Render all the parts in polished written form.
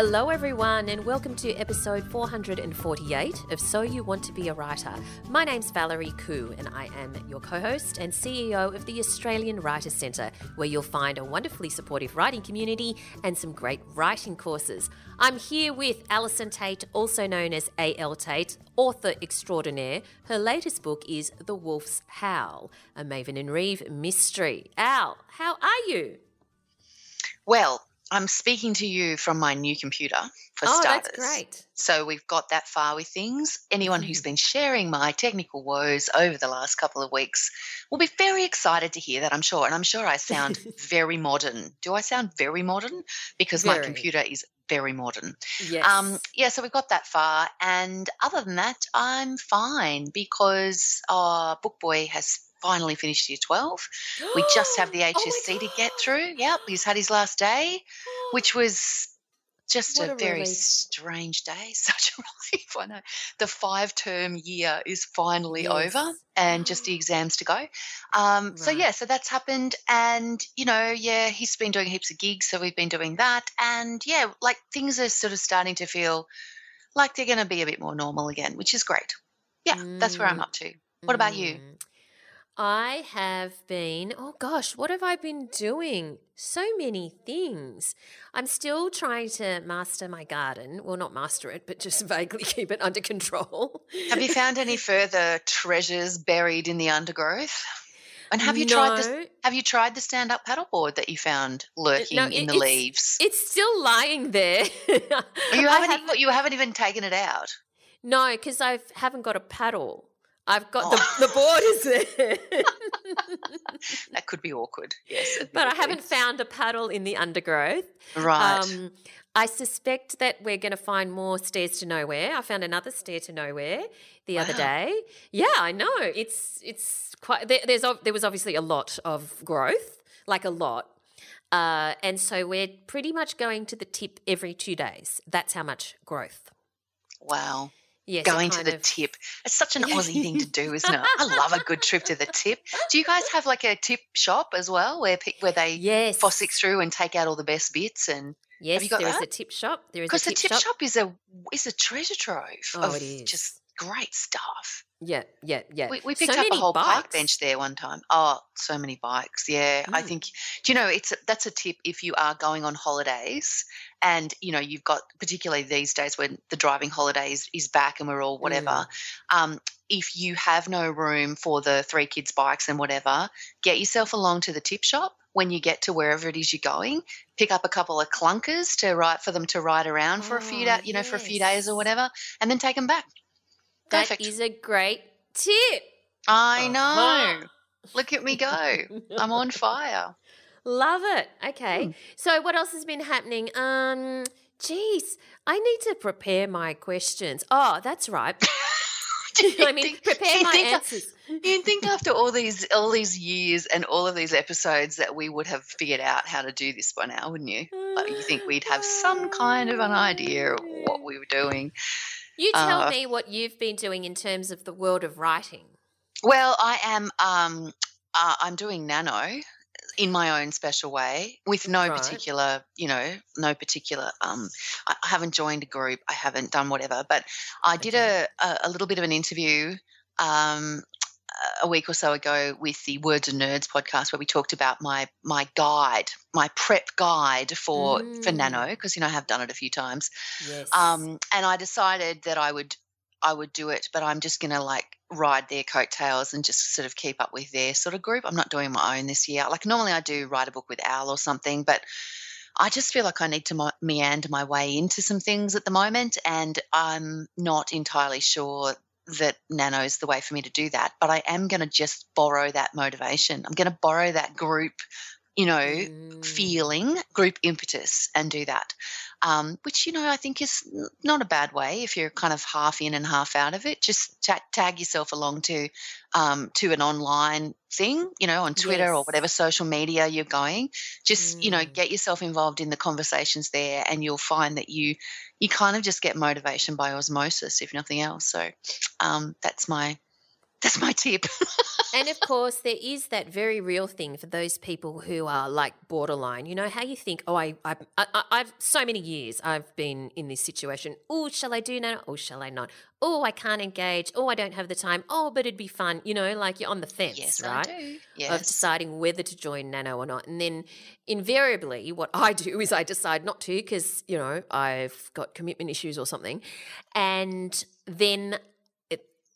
Hello everyone and welcome to episode 448 of So You Want to Be a Writer. My name's Valerie Koo and I am your co-host and CEO of the Australian Writers Centre, where you'll find a wonderfully supportive writing community and some great writing courses. I'm here with Alison Tate, also known as A.L. Tate, author extraordinaire. Her latest book is The Wolf's Howl, a Maven and Reeve mystery. Al, how are you? Well, I'm speaking to you from my new computer for starters. That's great. So we've got that far with things. Anyone who's been sharing my technical woes over the last couple of weeks will be very excited to hear that, I'm sure. And I'm sure I sound very modern. Do I sound very modern? Because my computer is very modern. Yes. So we've got that far. And other than that, I'm fine because Book Boy has finally finished year 12. We just have the HSC to get through. Yep, he's had his last day, which was just a very strange day. Such a relief, I know. The five-term year is finally over and just the exams to go. So that's happened. And, he's been doing heaps of gigs, so we've been doing that. And, things are sort of starting to feel like they're going to be a bit more normal again, which is great. Yeah, that's where I'm up to. What about you? I have been, what have I been doing? So many things. I'm still trying to master my garden. Well, not master it, but just vaguely keep it under control. Have you found any further treasures buried in the undergrowth? And have you tried the stand-up paddleboard that you found lurking in the leaves? It's still lying there. You haven't even taken it out? No, because I haven't got a paddle. I've got the board is there. That could be awkward, yes. But I haven't found a paddle in the undergrowth. Right. I suspect that we're going to find more stairs to nowhere. I found another stair to nowhere the other day. Yeah, I know. It's quite. There was obviously a lot of growth, like a lot. And so we're pretty much going to the tip every 2 days. That's how much growth. Wow. Yes, going to the tip. It's such an Aussie thing to do, isn't it? I love a good trip to the tip. Do you guys have like a tip shop as well where they fossick through and take out all the best bits? And have you got there is a tip shop. Because the tip shop is a treasure trove of just great stuff. Yeah. We picked up a whole park bench there one time. Oh, so many bikes. Yeah, I think that's a tip if you are going on holidays and, you've got, particularly these days when the driving holiday is back and we're all whatever, if you have no room for the three kids' bikes and whatever, get yourself along to the tip shop when you get to wherever it is you're going, pick up a couple of clunkers for them to ride around for for a few days or whatever, and then take them back. Perfect. That is a great tip. I know. Look at me go. I'm on fire. Love it. Okay. So what else has been happening? I need to prepare my questions. Oh, that's right. Prepare my answers. You'd think after all these years and all of these episodes that we would have figured out how to do this by now, wouldn't you? Like, you think we'd have some kind of an idea of what we were doing. You tell me what you've been doing in terms of the world of writing. Well, I am I'm doing nano in my own special way with I haven't joined a group, I haven't done whatever, but I did a little bit of an interview a week or so ago with the Words and Nerds podcast where we talked about my guide, my prep guide for nano, because I have done it a few times. Yes. And I decided that I would do it, but I'm just going to ride their coattails and just sort of keep up with their sort of group. I'm not doing my own this year. Like normally I do write a book with Al or something, but I just feel like I need to meander my way into some things at the moment, and I'm not entirely sure that nano is the way for me to do that, but I am going to just borrow that motivation. I'm going to borrow that group, feeling, group impetus, and do that, which, I think is not a bad way if you're kind of half in and half out of it. Just tag yourself along to an online thing, on Twitter or whatever social media you're going. Just, get yourself involved in the conversations there, and you'll find that you kind of just get motivation by osmosis, if nothing else. So that's my That's my tip. And, of course, there is that very real thing for those people who are like borderline. You know how you think, oh, I've so many years I've been in this situation. Oh, shall I do now? Oh, shall I not? Oh, I can't engage. Oh, I don't have the time. Oh, but it'd be fun. You know, like you're on the fence, yes, right? I do. Yes. Of deciding whether to join Nano or not. And then invariably what I do is I decide not to because, you know, I've got commitment issues or something. And then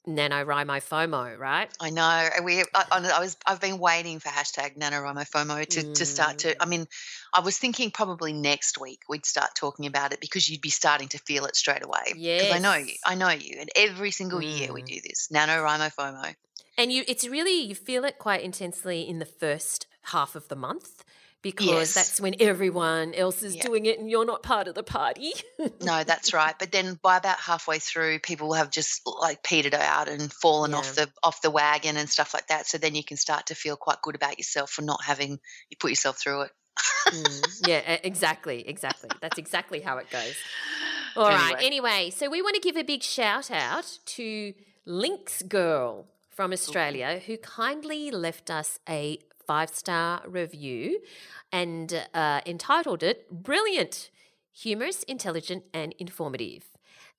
NaNoWriMo FOMO, right? I know. I've been waiting for hashtag NaNoWriMo FOMO to start to. I mean, I was thinking probably next week we'd start talking about it because you'd be starting to feel it straight away. Yeah. Because I know you. And every single year we do this NaNoWriMo FOMO. And you feel it quite intensely in the first half of the month. Because that's when everyone else is doing it and you're not part of the party. No, that's right. But then by about halfway through, people will have just like petered out and fallen off the wagon and stuff like that. So then you can start to feel quite good about yourself for not having you put yourself through it. Yeah, exactly. That's exactly how it goes. All right. Anyway, so we want to give a big shout out to Lynx Girl from Australia who kindly left us a 5-star review and entitled it Brilliant, Humorous, Intelligent and Informative.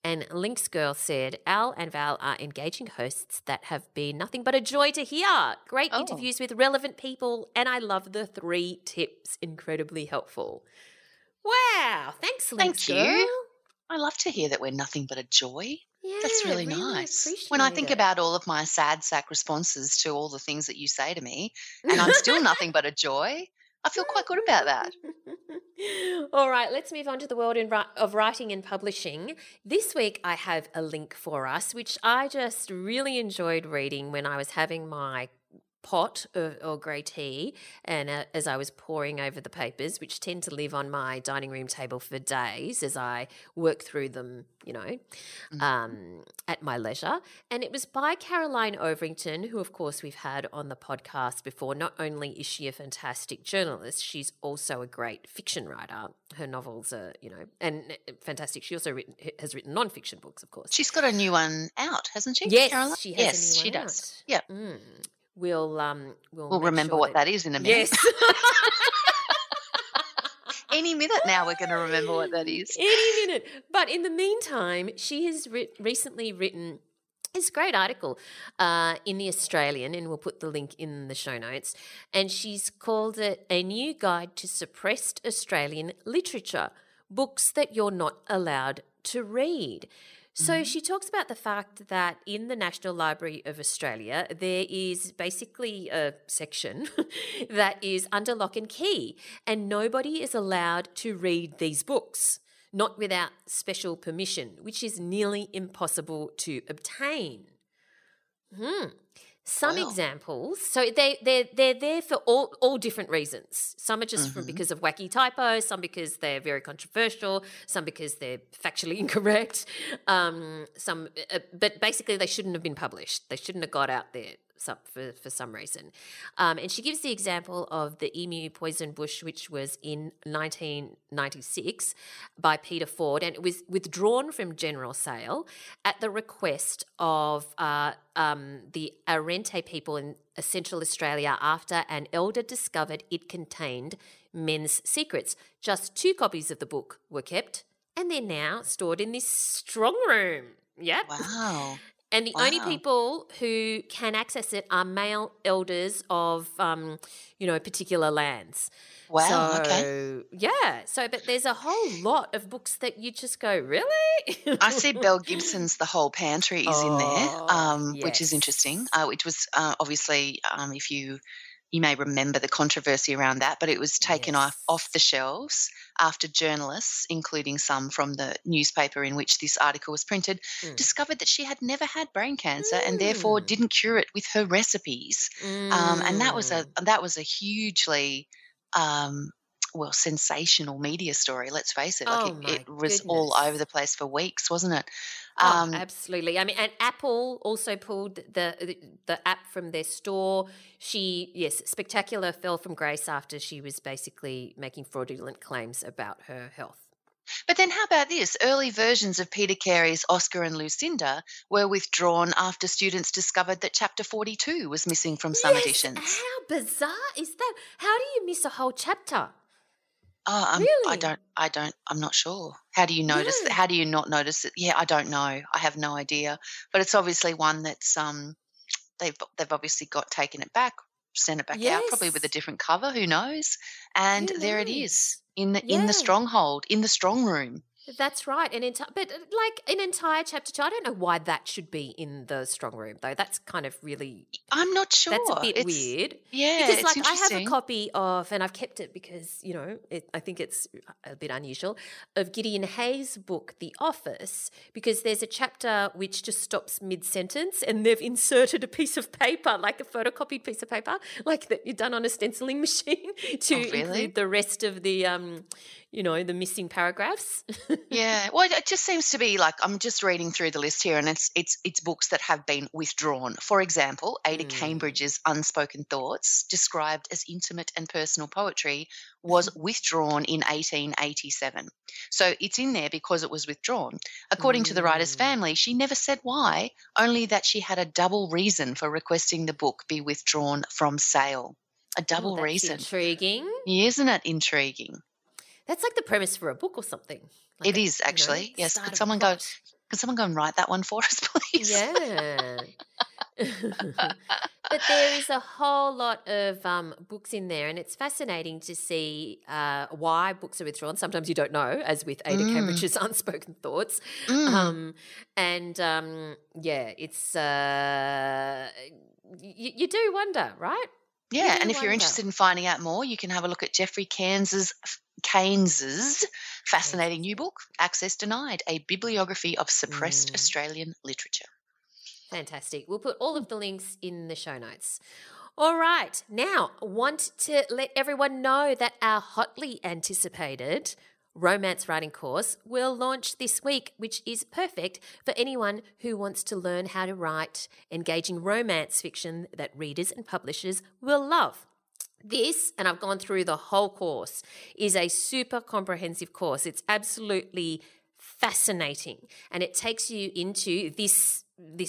And Lynx Girl said, Al and Val are engaging hosts that have been nothing but a joy to hear. Great interviews with relevant people and I love the 3 tips, incredibly helpful. Wow, thanks Lynx Girl. Thank you. I love to hear that we're nothing but a joy. Yeah, that's really nice. When I think about all of my sad sack responses to all the things that you say to me and I'm still nothing but a joy, I feel quite good about that. All right, let's move on to the world of writing and publishing. This week I have a link for us, which I just really enjoyed reading when I was having my pot or grey tea and as I was poring over the papers, which tend to live on my dining room table for days as I work through them, you know, at my leisure. And it was by Caroline Overington, who, of course, we've had on the podcast before. Not only is she a fantastic journalist, she's also a great fiction writer. Her novels are, you know, and fantastic. She also has written non-fiction books, of course. She's got a new one out, hasn't she, yes, Caroline? She has a new one out. Yes, she does. Yeah. Mm. We'll remember what that is in a minute. Yes. Any minute now we're going to remember what that is. Any minute. But in the meantime, she has recently written this great article in The Australian, and we'll put the link in the show notes, and she's called it A New Guide to Suppressed Australian Literature, Books That You're Not Allowed to Read. So she talks about the fact that in the National Library of Australia there is basically a section that is under lock and key and nobody is allowed to read these books, not without special permission, which is nearly impossible to obtain. Some examples, so they're there for all different reasons. Some are just because of wacky typos, some because they're very controversial, some because they're factually incorrect, but basically they shouldn't have been published. They shouldn't have got out there for some reason. And she gives the example of the emu poison bush, which was in 1996 by Peter Ford, and it was withdrawn from general sale at the request of the Arrente people in Central Australia after an elder discovered it contained men's secrets. Just 2 copies of the book were kept and they're now stored in this strong room. Yep. Wow. And the only people who can access it are male elders of, particular lands. Wow, so, okay. Yeah, so but there's a whole lot of books that you just go, really? I see Belle Gibson's The Whole Pantry is in there, which is interesting, which was obviously if you may remember the controversy around that, but it was taken off the shelves after journalists, including some from the newspaper in which this article was printed, discovered that she had never had brain cancer and therefore didn't cure it with her recipes. And that was a hugely sensational media story, let's face it. It was all over the place for weeks, wasn't it? Absolutely. I mean, and Apple also pulled the app from their store. She, spectacular fell from grace after she was basically making fraudulent claims about her health. But then how about this? Early versions of Peter Carey's Oscar and Lucinda were withdrawn after students discovered that chapter 42 was missing from some editions. How bizarre is that? How do you miss a whole chapter? Oh, really? I'm not sure. How do you notice that? How do you not notice it? Yeah, I don't know. I have no idea. But it's obviously one that's they've obviously got taken it back, sent it back out, probably with a different cover, who knows? And there it is in the stronghold, in the strong room. That's right. An entire chapter 2. I don't know why that should be in the strong room though. That's kind of really I'm not sure. That's a bit weird. Yeah, because it's like I have a copy of, and I've kept it because I think it's a bit unusual, of Gideon Hayes' book The Office, because there's a chapter which just stops mid-sentence and they've inserted a piece of paper, like a photocopied piece of paper, like that you've done on a stenciling machine to include the rest of the the missing paragraphs. Yeah, well, it just seems to be like I'm just reading through the list here, and it's books that have been withdrawn. For example, Ada Cambridge's Unspoken Thoughts, described as intimate and personal poetry, was withdrawn in 1887. So it's in there because it was withdrawn. According to the writer's family, she never said why, only that she had a double reason for requesting the book be withdrawn from sale. A double reason. Intriguing. Isn't it intriguing? That's like the premise for a book or something. Like it is actually, yes. Could someone go and write that one for us, please? Yeah. But there is a whole lot of books in there, and it's fascinating to see why books are withdrawn. Sometimes you don't know, as with Ada Cambridge's Unspoken Thoughts. It's you do wonder, right? Yeah, and if you're interested in finding out more, you can have a look at Geoffrey Keynes's fascinating new book, Access Denied, a bibliography of suppressed Australian literature. Fantastic. We'll put all of the links in the show notes. All right. Now, want to let everyone know that our hotly anticipated romance writing course will launch this week, which is perfect for anyone who wants to learn how to write engaging romance fiction that readers and publishers will love. This, and I've gone through the whole course, is a super comprehensive course. It's absolutely fascinating, and it takes you into this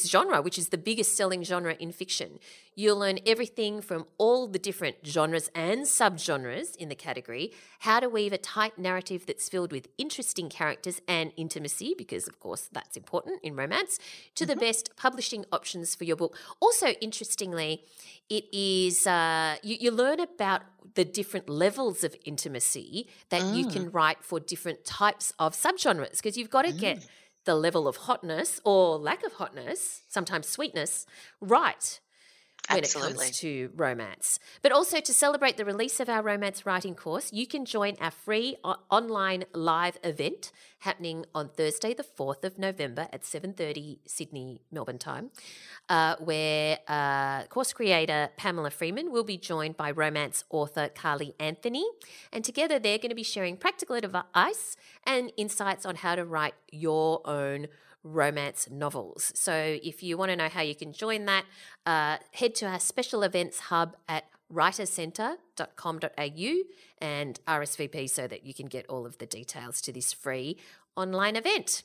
genre, which is the biggest selling genre in fiction. You'll learn everything from all the different genres and subgenres in the category, how to weave a tight narrative that's filled with interesting characters and intimacy, because, of course, that's important in romance, to the best publishing options for your book. Also, interestingly, it is you learn about the different levels of intimacy that you can write for different types of subgenres, because you've got to get the level of hotness or lack of hotness, sometimes sweetness, right when it comes to romance. But also, to celebrate the release of our romance writing course, you can join our free online live event happening on Thursday the 4th of November at 7:30 Sydney, Melbourne time, where course creator Pamela Freeman will be joined by romance author Carly Anthony, and together they're going to be sharing practical advice and insights on how to write your own romance novels. So if you want to know how you can join that, head to our special events hub at writerscentre.com.au and RSVP so that you can get all of the details to this free online event.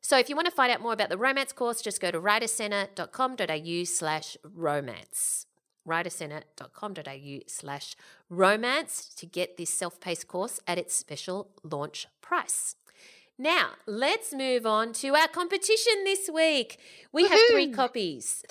So if you want to find out more about the romance course, just go to writerscentre.com.au/romance. writerscentre.com.au/romance to get this self-paced course at its special launch price. Now, let's move on to our competition this week. We have three copies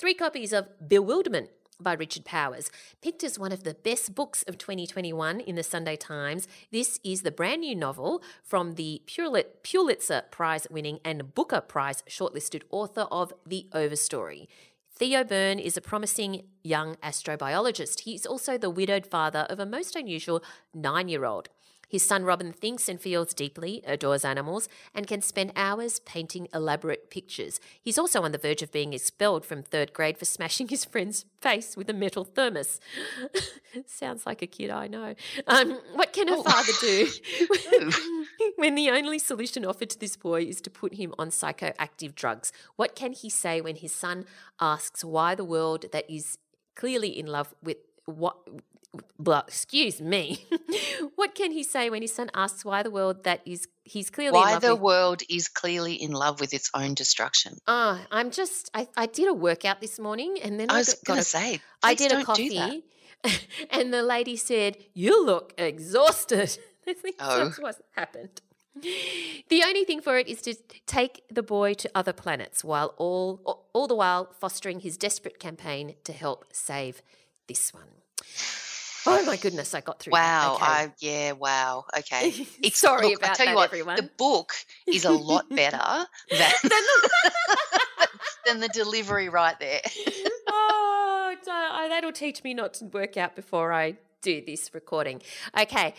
of Bewilderment by Richard Powers, picked as one of the best books of 2021 in the Sunday Times. This is the brand new novel from the Pulitzer Prize-winning and Booker Prize shortlisted author of The Overstory. Theo Byrne is a promising young astrobiologist. He's also the widowed father of a most unusual 9-year-old. His son Robin thinks and feels deeply, adores animals, and can spend hours painting elaborate pictures. He's also on the verge of being expelled from 3rd grade for smashing his friend's face with a metal thermos. Sounds like a kid I know. What can a father do when the only solution offered to this boy is to put him on psychoactive drugs? What can he say when his son asks why the world that is clearly in love with what What can he say when his son asks why the world that is clearly in love with its own destruction? Oh, I did a workout this morning, and then I did a coffee, and the lady said, "You look exhausted." That's what happened. The only thing for it is to take the boy to other planets, while all the while fostering his desperate campaign to help save this one. Oh my goodness, I got through. Wow, that. Okay. Okay. Sorry, everyone. The book is a lot better than the delivery right there. That'll teach me not to work out before I do this recording. Okay,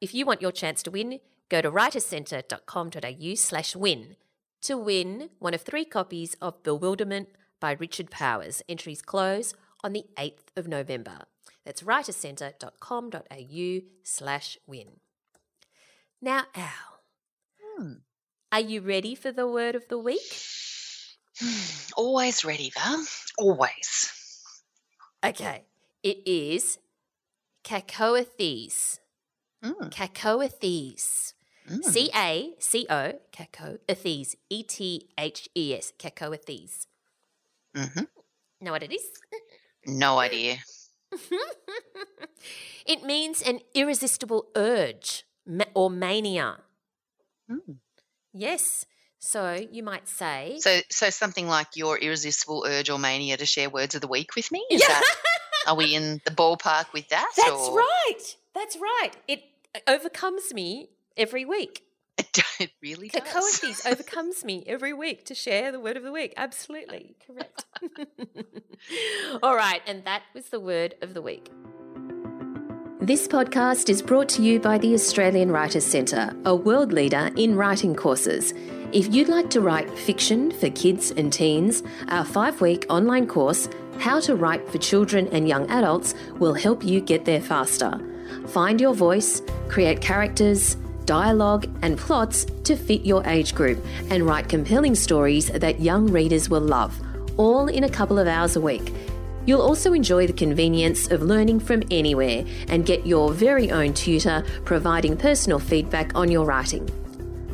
if you want your chance to win, go to writerscentre.com.au/win to win one of 3 copies of Bewilderment by Richard Powers. Entries close on the 8th of November. That's writerscentre.com.au/win. Now, Al, are you ready for the word of the week? Always ready, Val. Always. Okay. It is cacoethes. Cacoethes. C-A-C-O, cacoethes, E-T-H-E-S, cacoethes. Mm-hmm. Know what it is? No idea. It means an irresistible urge or mania. Yes. So you might say. So something like your irresistible urge or mania to share words of the week with me? Are we in the ballpark with that? That's right. It overcomes me every week. It really does. Cacoethes overcomes me every week to share the word of the week. Absolutely correct. All right, and that was the word of the week. This podcast is brought to you by the Australian Writers' Centre, a world leader in writing courses. If you'd like to write fiction for kids and teens, our 5-week online course, How to Write for Children and Young Adults, will help you get there faster. Find your voice, create characters, dialogue and plots to fit your age group and write compelling stories that young readers will love, all in a couple of hours a week. You'll also enjoy the convenience of learning from anywhere and get your very own tutor providing personal feedback on your writing.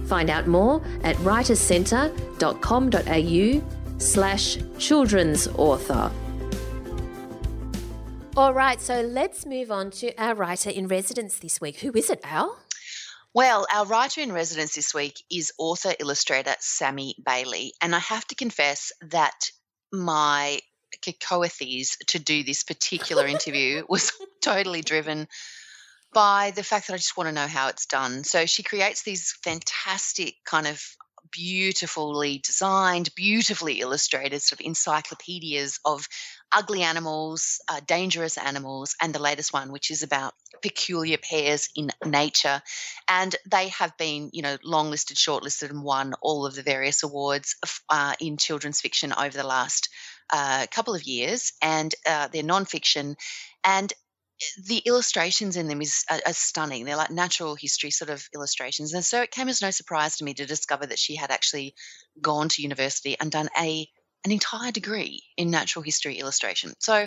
Find out more at writerscentre.com.au/childrensauthor. All right, so let's move on to our writer in residence this week. Who is it, Al? Well, our writer in residence this week is author-illustrator Sammy Bailey, and I have to confess that my cacoethes to do this particular interview was totally driven by the fact that I just want to know how it's done. So she creates these fantastic kind of beautifully designed, beautifully illustrated sort of encyclopedias of ugly animals, dangerous animals, and the latest one, which is about peculiar pairs in nature. And they have been, long-listed, shortlisted, and won all of the various awards in children's fiction over the last couple of years, and they're non-fiction. And the illustrations in them are stunning. They're like natural history sort of illustrations. And so it came as no surprise to me to discover that she had actually gone to university and done an entire degree in natural history illustration. So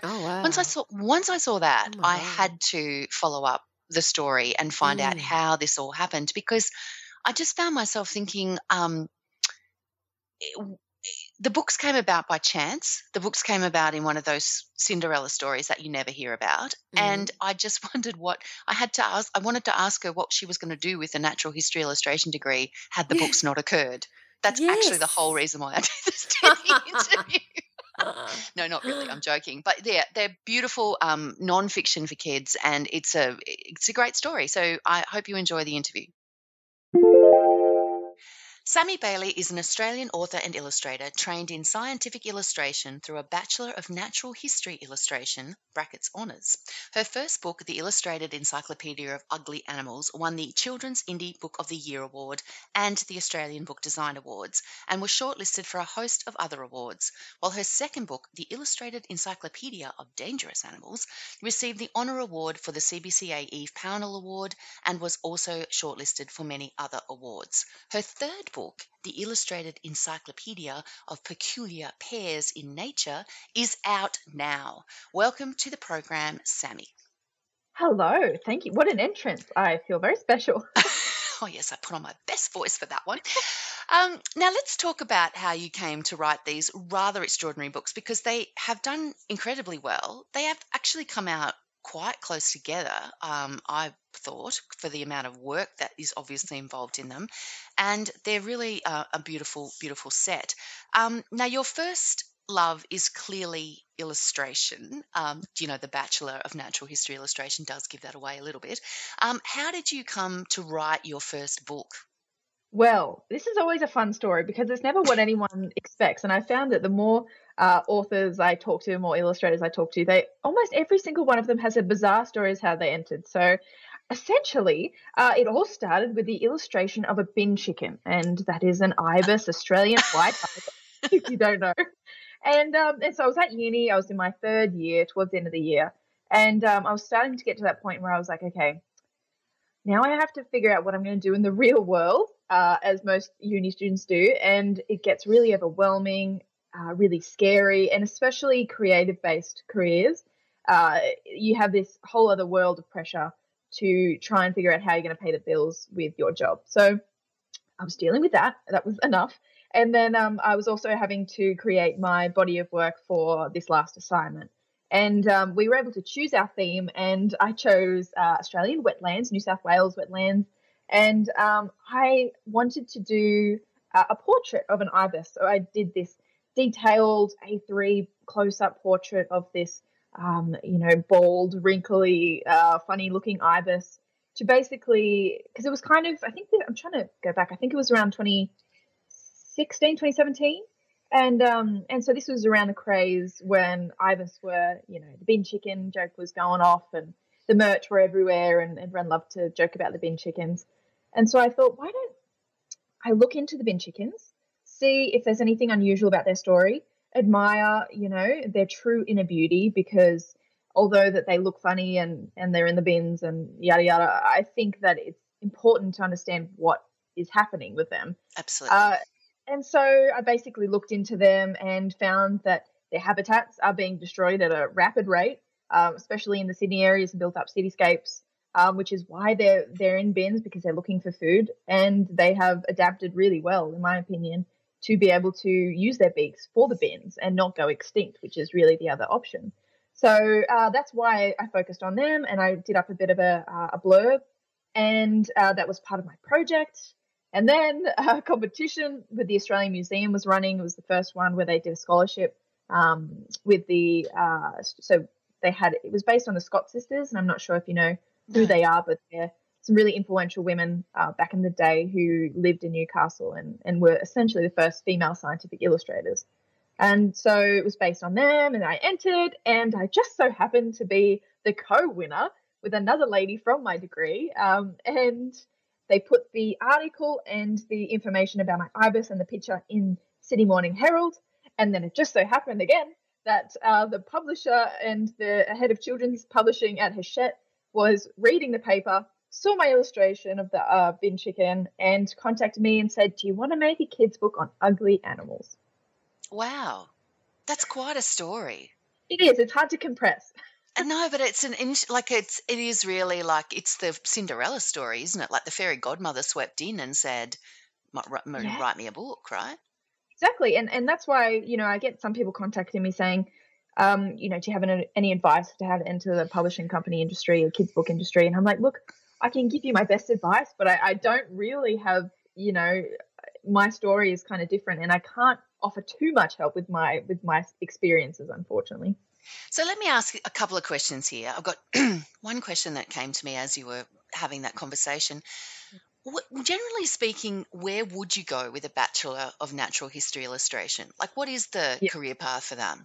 once I saw that, I had to follow up the story and find out how this all happened, because I just found myself thinking the books came about by chance. The books came about in one of those Cinderella stories that you never hear about. And I just wondered what I wanted to ask her what she was going to do with a natural history illustration degree had the books not occurred. That's actually the whole reason why I did this interview. No, not really. I'm joking. But they're beautiful non-fiction for kids, and it's a great story. So I hope you enjoy the interview. Sammy Bailey is an Australian author and illustrator trained in scientific illustration through a Bachelor of Natural History Illustration (Honours). Her first book, The Illustrated Encyclopedia of Ugly Animals, won the Children's Indie Book of the Year Award and the Australian Book Design Awards, and was shortlisted for a host of other awards, while her second book, The Illustrated Encyclopedia of Dangerous Animals, received the Honour Award for the CBCA Eve Pownall Award and was also shortlisted for many other awards. Her third book, The Illustrated Encyclopedia of Peculiar Pairs in Nature, is out now. Welcome to the program, Sammy. Hello, thank you. What an entrance. I feel very special. Oh, yes, I put on my best voice for that one. Now let's talk about how you came to write these rather extraordinary books, because they have done incredibly well. They have actually come out quite close together, I thought, for the amount of work that is obviously involved in them. And they're really a beautiful, beautiful set. Now, your first love is clearly illustration. The Bachelor of Natural History Illustration does give that away a little bit. How did you come to write your first book? Well, this is always a fun story because it's never what anyone expects. And I found that the more authors I talk to, more illustrators I talk to, they almost every single one of them has a bizarre story as how they entered. So essentially, it all started with the illustration of a bin chicken, and that is an ibis, Australian white ibis, if you don't know. And so I was at uni, I was in my third year towards the end of the year, and I was starting to get to that point where I was like, okay, now I have to figure out what I'm going to do in the real world, as most uni students do, and it gets really overwhelming, really scary, and especially creative-based careers. You have this whole other world of pressure to try and figure out how you're going to pay the bills with your job. So I was dealing with that. That was enough. And then I was also having to create my body of work for this last assignment. And we were able to choose our theme, and I chose Australian wetlands, New South Wales wetlands. And I wanted to do a portrait of an ibis. So I did this detailed A3 close-up portrait of this, bald, wrinkly, funny-looking ibis to basically, because it was kind of, I think it was around 2017, and so this was around the craze when ibis were, the bin chicken joke was going off and the merch were everywhere, and everyone loved to joke about the bin chickens. And so I thought, why don't I look into the bin chickens, see if there's anything unusual about their story, admire, their true inner beauty, because although that they look funny and they're in the bins and yada yada, I think that it's important to understand what is happening with them. Absolutely. And so I basically looked into them and found that their habitats are being destroyed at a rapid rate, especially in the Sydney areas and built-up cityscapes, which is why they're in bins, because they're looking for food, and they have adapted really well, in my opinion, to be able to use their beaks for the bins and not go extinct, which is really the other option. So that's why I focused on them, and I did up a bit of a blurb, and that was part of my project. And then a competition with the Australian Museum was running. It was the first one where they did a scholarship with the it was based on the Scott sisters, and I'm not sure if you know who they are, but they're some really influential women back in the day who lived in Newcastle and were essentially the first female scientific illustrators. And so it was based on them, and I entered, and I just so happened to be the co-winner with another lady from my degree, and they put the article and the information about my ibis and the picture in Sydney Morning Herald. And then it just so happened again that the publisher and the head of children's publishing at Hachette was reading the paper, saw my illustration of the bin chicken, and contacted me and said, do you want to make a kid's book on ugly animals? Wow. That's quite a story. It is. It's hard to compress. No, but it is really like it's the Cinderella story, isn't it? Like the fairy godmother swept in and said, "Write me a book," right? Exactly, and that's why I get some people contacting me saying, do you have any advice to have into the publishing company industry or kids book industry? And I'm like, look, I can give you my best advice, but I don't really have, my story is kind of different, and I can't offer too much help with my experiences, unfortunately. So let me ask a couple of questions here. I've got one question that came to me as you were having that conversation. Generally speaking, where would you go with a Bachelor of Natural History Illustration? Like, what is the career path for that?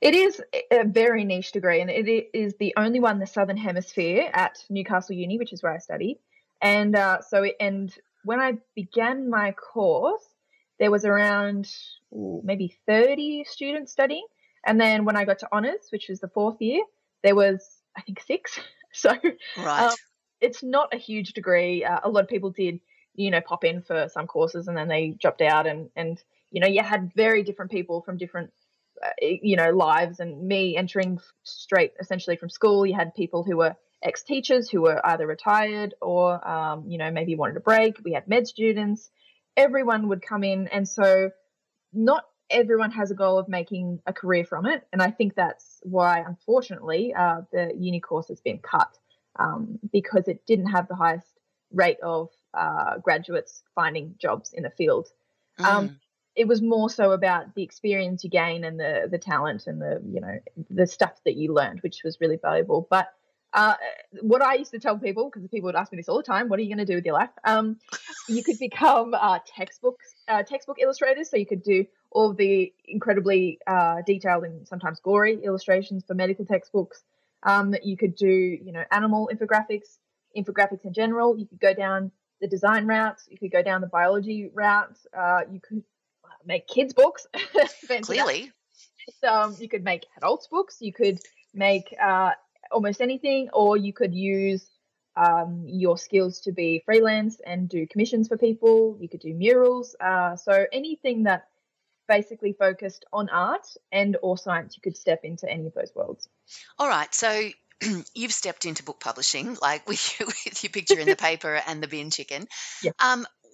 It is a very niche degree, and it is the only one in the Southern Hemisphere at Newcastle Uni, which is where I studied. And when I began my course, there was around maybe 30 students studying. And then when I got to honours, which was the fourth year, there was, I think, 6. So right. It's not a huge degree. A lot of people did, pop in for some courses and then they dropped out and you had very different people from different, lives, and me entering straight essentially from school. You had people who were ex-teachers who were either retired or, maybe wanted a break. We had med students. Everyone would come in. And so not everyone has a goal of making a career from it. And I think that's why, unfortunately, the uni course has been cut because it didn't have the highest rate of graduates finding jobs in the field. It was more so about the experience you gain and the talent and the stuff that you learned, which was really valuable. But what I used to tell people, because people would ask me this all the time, what are you going to do with your life? You could become textbook illustrators. So you could do all the incredibly detailed and sometimes gory illustrations for medical textbooks. You could do, animal infographics in general. You could go down the design route. You could go down the biology route. You could make kids' books. Clearly. You could make adults' books. You could make almost anything, or you could use your skills to be freelance and do commissions for people. You could do murals. So anything that basically focused on art and or science, you could step into any of those worlds. All right. So you've stepped into book publishing, like with your picture in the paper and the bin chicken. Yeah.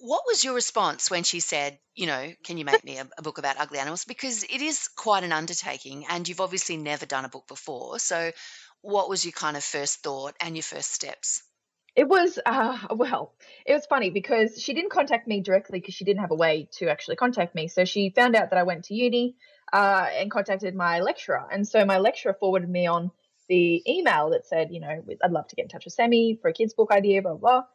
What was your response when she said, can you make me a book about ugly animals? Because it is quite an undertaking and you've obviously never done a book before. So what was your kind of first thought and your first steps? It was, it was funny because she didn't contact me directly because she didn't have a way to actually contact me. So she found out that I went to uni and contacted my lecturer. And so my lecturer forwarded me on the email that said, I'd love to get in touch with Sammy for a kid's book idea, blah, blah.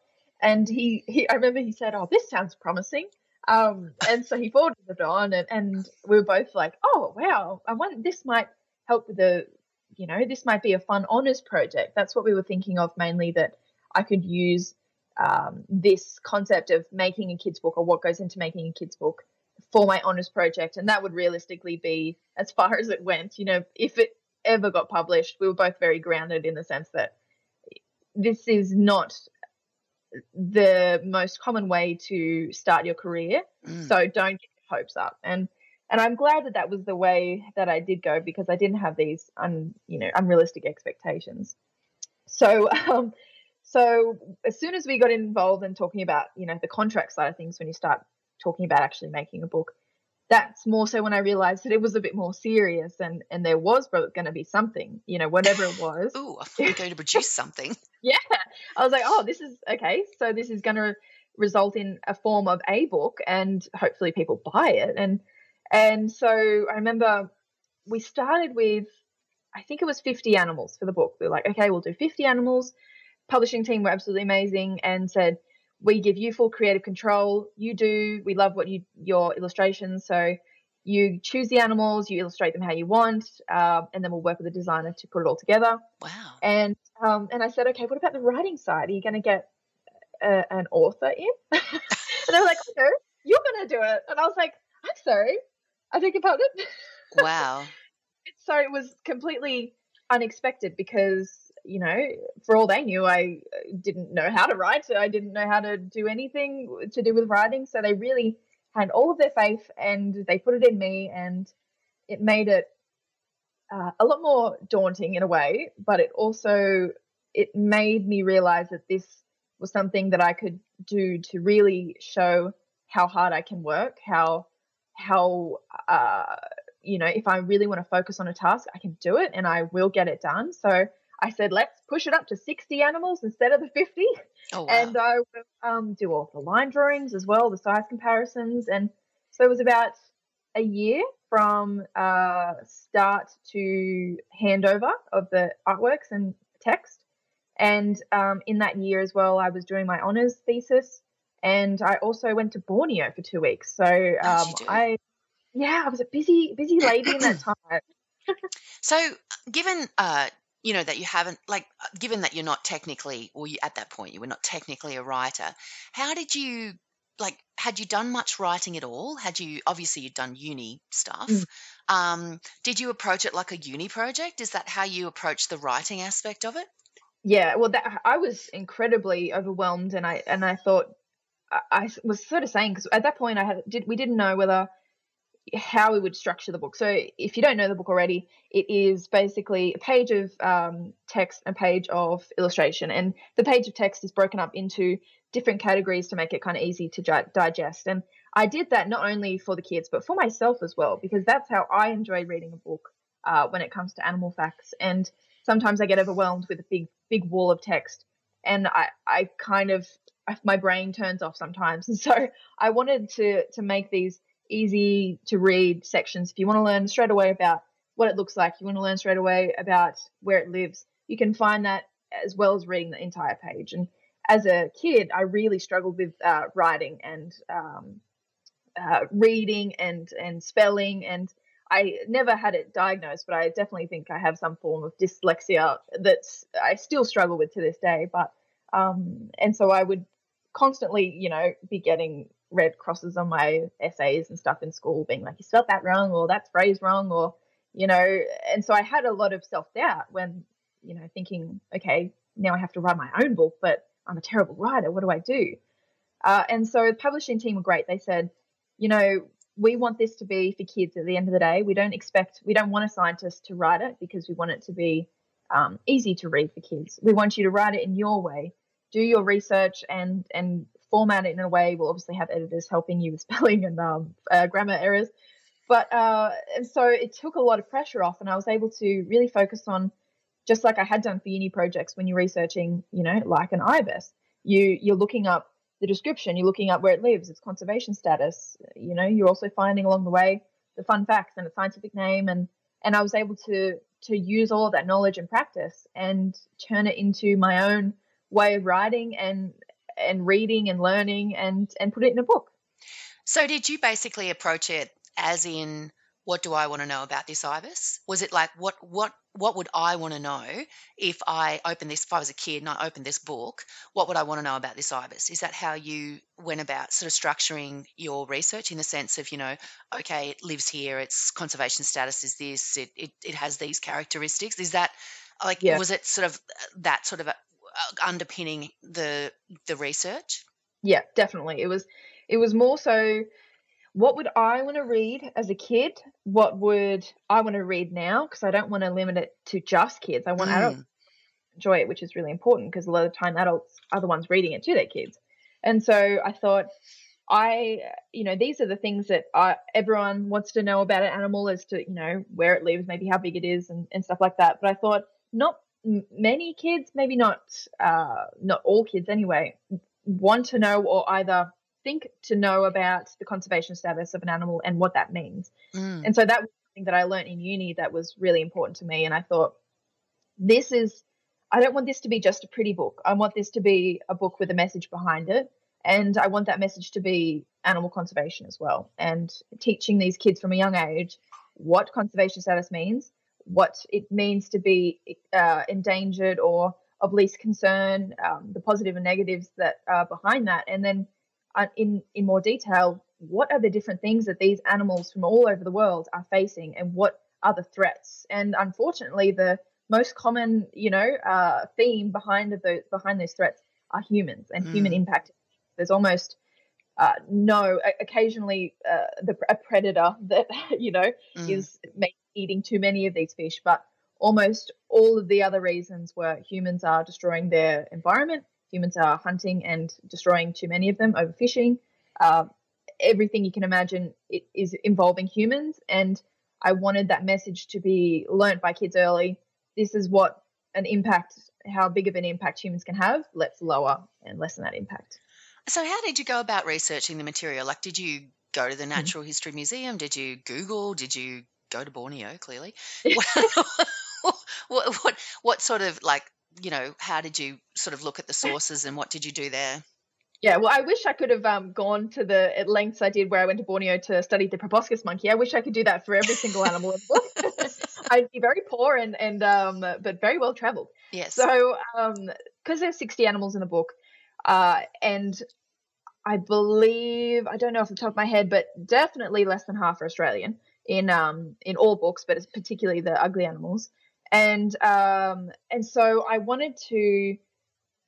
And he I remember he said, oh, this sounds promising. And so he forwarded it on and we were both like, oh, wow, I wonder, this might help with this might be a fun honours project. That's what we were thinking of mainly, that I could use this concept of making a kid's book or what goes into making a kid's book for my honours project. And that would realistically be as far as it went. If it ever got published, we were both very grounded in the sense that this is not the most common way to start your career. So don't get your hopes up. And I'm glad that was the way that I did go, because I didn't have these unrealistic expectations. So as soon as we got involved in talking about the contract side of things, when you start talking about actually making a book, that's more so when I realized that it was a bit more serious and there was going to be something, whatever it was. Ooh, I'm going to produce something. Yeah. I was like, oh, this is okay. So this is going to result in a form of a book and hopefully people buy it. And so I remember we started with, I think it was 50 animals for the book. We were like, okay, we'll do 50 animals. Publishing team were absolutely amazing and said, we give you full creative control. We love your illustrations. So you choose the animals, you illustrate them how you want, and then we'll work with the designer to put it all together. Wow. And I said, okay, what about the writing side? Are you going to get an author in? And they were like, oh, no, you're going to do it. And I was like, I'm sorry. I beg your pardon. Wow. So it was completely unexpected because, for all they knew, I didn't know how to write. I didn't know how to do anything to do with writing. So they really had all of their faith and they put it in me, and it made it a lot more daunting in a way, but it made me realize that this was something that I could do to really show how hard I can work, how if I really want to focus on a task, I can do it and I will get it done. So I said, let's push it up to 60 animals instead of the 50. Oh, wow. And I will do all the line drawings as well, the size comparisons. And so it was about a year from start to handover of the artworks and text. And in that year as well, I was doing my honours thesis. And I also went to Borneo for 2 weeks. So I was a busy lady in that time. So given that you're not technically, or you, at that point you were not technically a writer, how did you, had you done much writing at all? Obviously you'd done uni stuff. Did you approach it like a uni project? Is that how you approached the writing aspect of it? Yeah, well, I was incredibly overwhelmed, and I thought, I was sort of saying, because at that point we didn't know whether how we would structure the book. So if you don't know the book already, it is basically a page of text and a page of illustration. And the page of text is broken up into different categories to make it kind of easy to digest. And I did that not only for the kids, but for myself as well, because that's how I enjoy reading a book when it comes to animal facts. And sometimes I get overwhelmed with a big wall of text, and I kind of, my brain turns off sometimes. And so I wanted to make these easy to read sections. If you want to learn straight away about what it looks like, you want to learn straight away about where it lives, you can find that as well as reading the entire page. And as a kid, I really struggled with writing and reading and spelling, and I never had it diagnosed, but I definitely think I have some form of dyslexia that's I still struggle with to this day. But and so I would constantly, you know, be getting red crosses on my essays and stuff in school, being like, you spelled that wrong, or that phrase wrong, or, you know. And so I had a lot of self-doubt when, you know, thinking, okay, now I have to write my own book, but I'm a terrible writer, what do I do? And so the publishing team were great. They said, you know, we want this to be for kids at the end of the day. We don't want a scientist to write it, because we want it to be easy to read for kids. We want you to write it in your way, do your research, and format it in a way. We'll obviously have editors helping you with spelling and grammar errors. But and so it took a lot of pressure off, and I was able to really focus on, just like I had done for uni projects, when you're researching, you know, like an ibis, you're looking up the description, you're looking up where it lives, its conservation status, you know, you're also finding along the way the fun facts and its scientific name. And I was able to use all of that knowledge and practice and turn it into my own way of writing and reading and learning and put it in a book. So did you basically approach it as in, what do I want to know about this ibis? Was it like, what would I want to know if I opened this, if I was a kid and I opened this book, what would I want to know about this ibis? Is that how you went about sort of structuring your research, in the sense of, you know, okay, it lives here, its conservation status is this, it has these characteristics. Is that like, yeah. Was it sort of that sort of underpinning the research? Yeah, definitely. It was more so, what would I want to read as a kid? What would I want to read now? Because I don't want to limit it to just kids. I want adults to enjoy it, which is really important, because a lot of the time adults are the ones reading it to their kids. And so I thought, you know, these are the things that everyone wants to know about an animal, as to, you know, where it lives, maybe how big it is and stuff like that. But I thought not many kids, maybe not all kids anyway, want to know or either think to know about the conservation status of an animal and what that means. And so that was something that I learned in uni that was really important to me. And I thought, I don't want this to be just a pretty book. I want this to be a book with a message behind it, and I want that message to be animal conservation as well, and teaching these kids from a young age what conservation status means, what it means to be endangered or of least concern, the positive and negatives that are behind that, and then in more detail, what are the different things that these animals from all over the world are facing, and what are the threats? And unfortunately, the most common, you know, theme behind those threats are humans and human impact. There's almost occasionally a predator that, you know, is eating too many of these fish, but almost all of the other reasons were humans are destroying their environment, humans are hunting and destroying too many of them, overfishing, everything you can imagine it is involving humans. And I wanted that message to be learnt by kids early. This is what an impact, how big of an impact humans can have, let's lower and lessen that impact. So how did you go about researching the material? Like, did you go to the Natural History Museum? Did you Google? Did you go to Borneo, clearly? What sort of, like, you know, how did you sort of look at the sources, and what did you do there? Yeah, well, I wish I could have gone to the lengths I did, where I went to Borneo to study the proboscis monkey. I wish I could do that for every single animal in the book. I'd be very poor but very well travelled. Yes. So because there's 60 animals in the book, and I believe, I don't know off the top of my head, but definitely less than half are Australian in all books, but it's particularly the ugly animals. And so I wanted to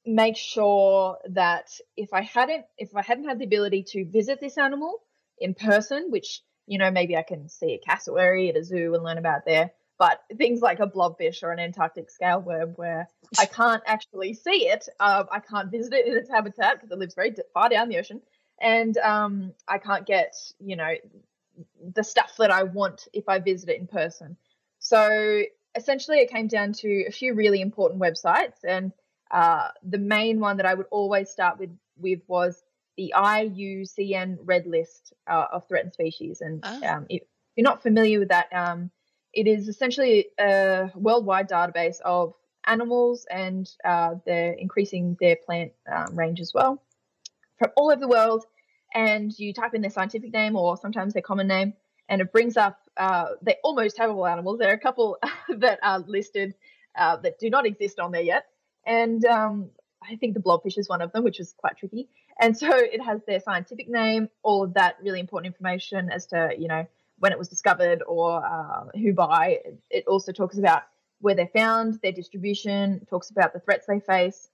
make sure that if I hadn't had the ability to visit this animal in person, which you know, maybe I can see a cassowary at a zoo and learn about their, but things like a blobfish or an Antarctic scale worm where I can't actually see it, I can't visit it in its habitat because it lives very far down the ocean, and I can't get, you know, the stuff that I want if I visit it in person. So essentially it came down to a few really important websites, and the main one that I would always start with was the IUCN Red List of Threatened Species. And if you're not familiar with that, it is essentially a worldwide database of animals and they're increasing their plant range as well from all over the world. And you type in their scientific name or sometimes their common name, and it brings up they almost have all animals. There are a couple that are listed that do not exist on there yet. And I think the blobfish is one of them, which is quite tricky. And so it has their scientific name, all of that really important information as to, you know, when it was discovered or who by. It also talks about where they're found, their distribution, talks about the threats they face,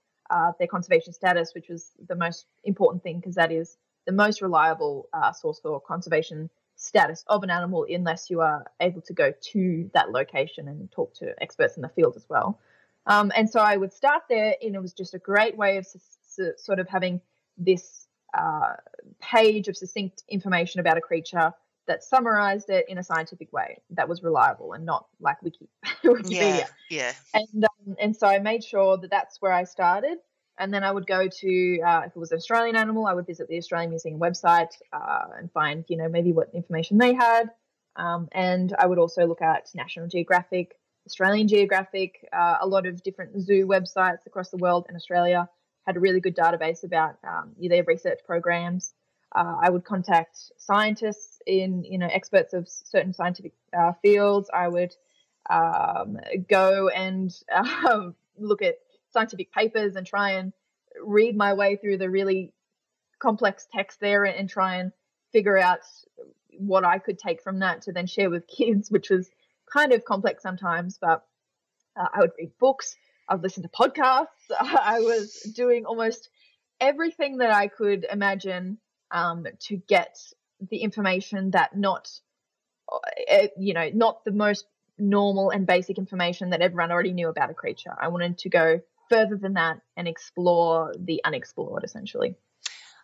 their conservation status, which was the most important thing because that is the most reliable source for conservation status of an animal unless you are able to go to that location and talk to experts in the field as well. And so I would start there, and it was just a great way of sort of having this page of succinct information about a creature that summarized it in a scientific way that was reliable and not like Wikipedia. Yeah. And so I made sure that that's where I started. And then I would go to, if it was an Australian animal, I would visit the Australian Museum website and find, you know, maybe what information they had. And I would also look at National Geographic, Australian Geographic, a lot of different zoo websites across the world, and Australia had a really good database about their research programs. I would contact scientists in, you know, experts of certain scientific fields. I would go and look at scientific papers and try and read my way through the really complex text there and try and figure out what I could take from that to then share with kids, which was kind of complex sometimes, but I would read books. I've listened to podcasts. I was doing almost everything that I could imagine to get the information that not the most normal and basic information that everyone already knew about a creature. I wanted to go further than that and explore the unexplored, essentially.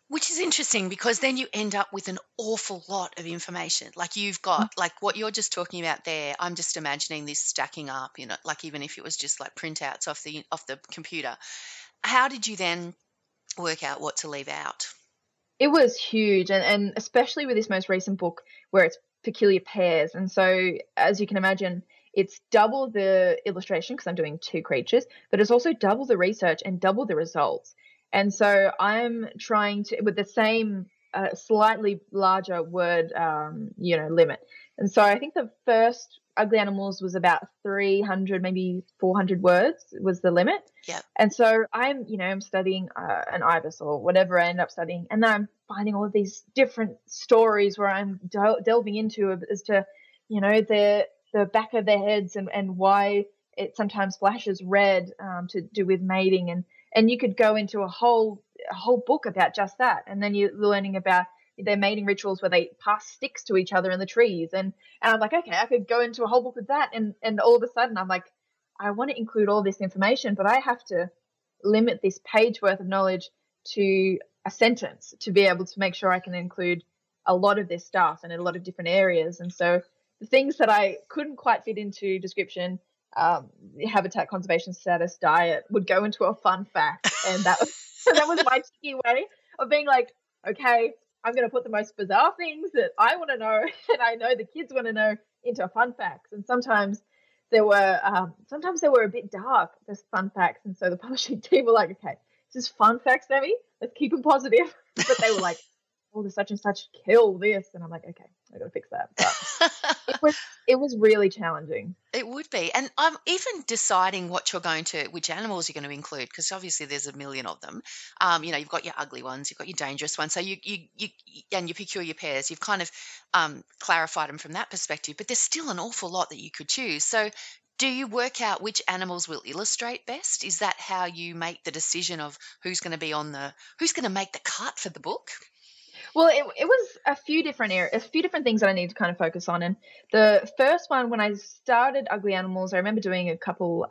Which is interesting because then you end up with an awful lot of information. Like you've got, like what you're just talking about there, I'm just imagining this stacking up, you know, like even if it was just like printouts off the computer. How did you then work out what to leave out? It was huge, and especially with this most recent book where it's peculiar pairs. And so as you can imagine, it's double the illustration because I'm doing two creatures, but it's also double the research and double the results. And so I'm trying to, with the same slightly larger word, limit. And so I think the first Ugly Animals was about 300, maybe 400 words was the limit. Yeah. And so I'm, you know, I'm studying an ibis or whatever I end up studying. And then I'm finding all of these different stories where I'm delving into as to, you know, the back of their heads and why it sometimes flashes red to do with mating. And you could go into a whole book about just that. And then you're learning about their mating rituals where they pass sticks to each other in the trees. And I'm like, okay, I could go into a whole book with that. And all of a sudden I'm like, I want to include all this information, but I have to limit this page worth of knowledge to a sentence to be able to make sure I can include a lot of this stuff and in a lot of different areas. And so the things that I couldn't quite fit into description, habitat, conservation status, diet, would go into a fun fact, and that was my cheeky way of being like, okay, I'm going to put the most bizarre things that I want to know and I know the kids want to know into fun facts. And sometimes they were a bit dark, just fun facts, and so the publishing team were like, okay, this is fun facts, Sammy, let's keep them positive. But they were like, oh, the such and such kill this, and I'm like, okay, I got to fix that. But it was really challenging. It would be, and I'm even deciding which animals you're going to include, because obviously there's a million of them. You've got your ugly ones, you've got your dangerous ones, so you and your peculiar pairs. You've kind of clarified them from that perspective, but there's still an awful lot that you could choose. So, do you work out which animals will illustrate best? Is that how you make the decision of who's going to make the cut for the book? Well, it was a few different areas, a few different things that I need to kind of focus on. And the first one, when I started Ugly Animals, I remember doing a couple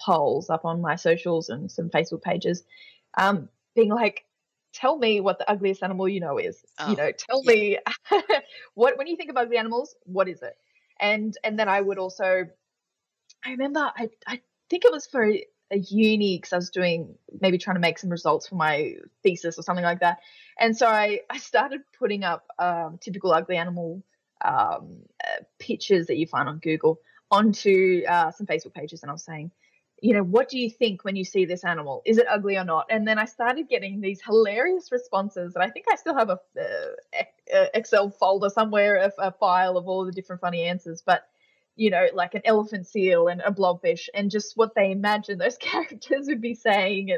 polls up on my socials and some Facebook pages, being like, tell me what the ugliest animal you know is. Tell me what, when you think of ugly animals, what is it? And then I would also, I remember, I think it was for a uni, because I was doing, maybe trying to make some results for my thesis or something like that. And so I started putting up typical ugly animal pictures that you find on Google onto some Facebook pages. And I was saying, you know, what do you think when you see this animal? Is it ugly or not? And then I started getting these hilarious responses. And I think I still have a Excel folder somewhere, a file of all the different funny answers. But, you know, like an elephant seal and a blobfish, and just what they imagine those characters would be saying.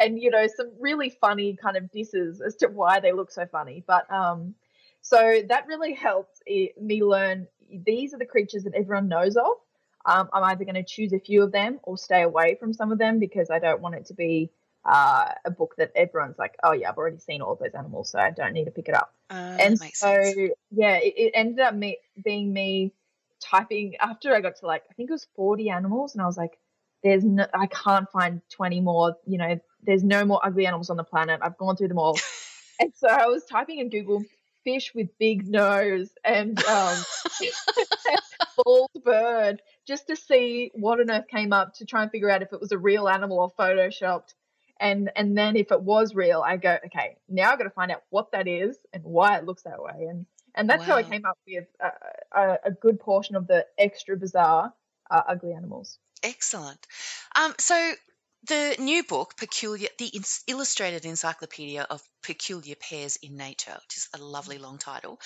And, you know, some really funny kind of disses as to why they look so funny. But so that really helped me learn these are the creatures that everyone knows of. I'm either going to choose a few of them or stay away from some of them, because I don't want it to be a book that everyone's like, oh, yeah, I've already seen all of those animals, so I don't need to pick it up. And so, yeah, it ended up being me typing after I got to like, I think it was 40 animals, and I was like, I can't find 20 more. You know, there's no more ugly animals on the planet. I've gone through them all. And so I was typing in Google, fish with big nose and bald bird, just to see what on earth came up, to try and figure out if it was a real animal or photoshopped. And then if it was real, I go, okay, now I've got to find out what that is and why it looks that way. And that's how I came up with a good portion of the extra bizarre ugly animals. Excellent. So the new book, The Illustrated Encyclopedia of Peculiar Pairs in Nature, which is a lovely long title,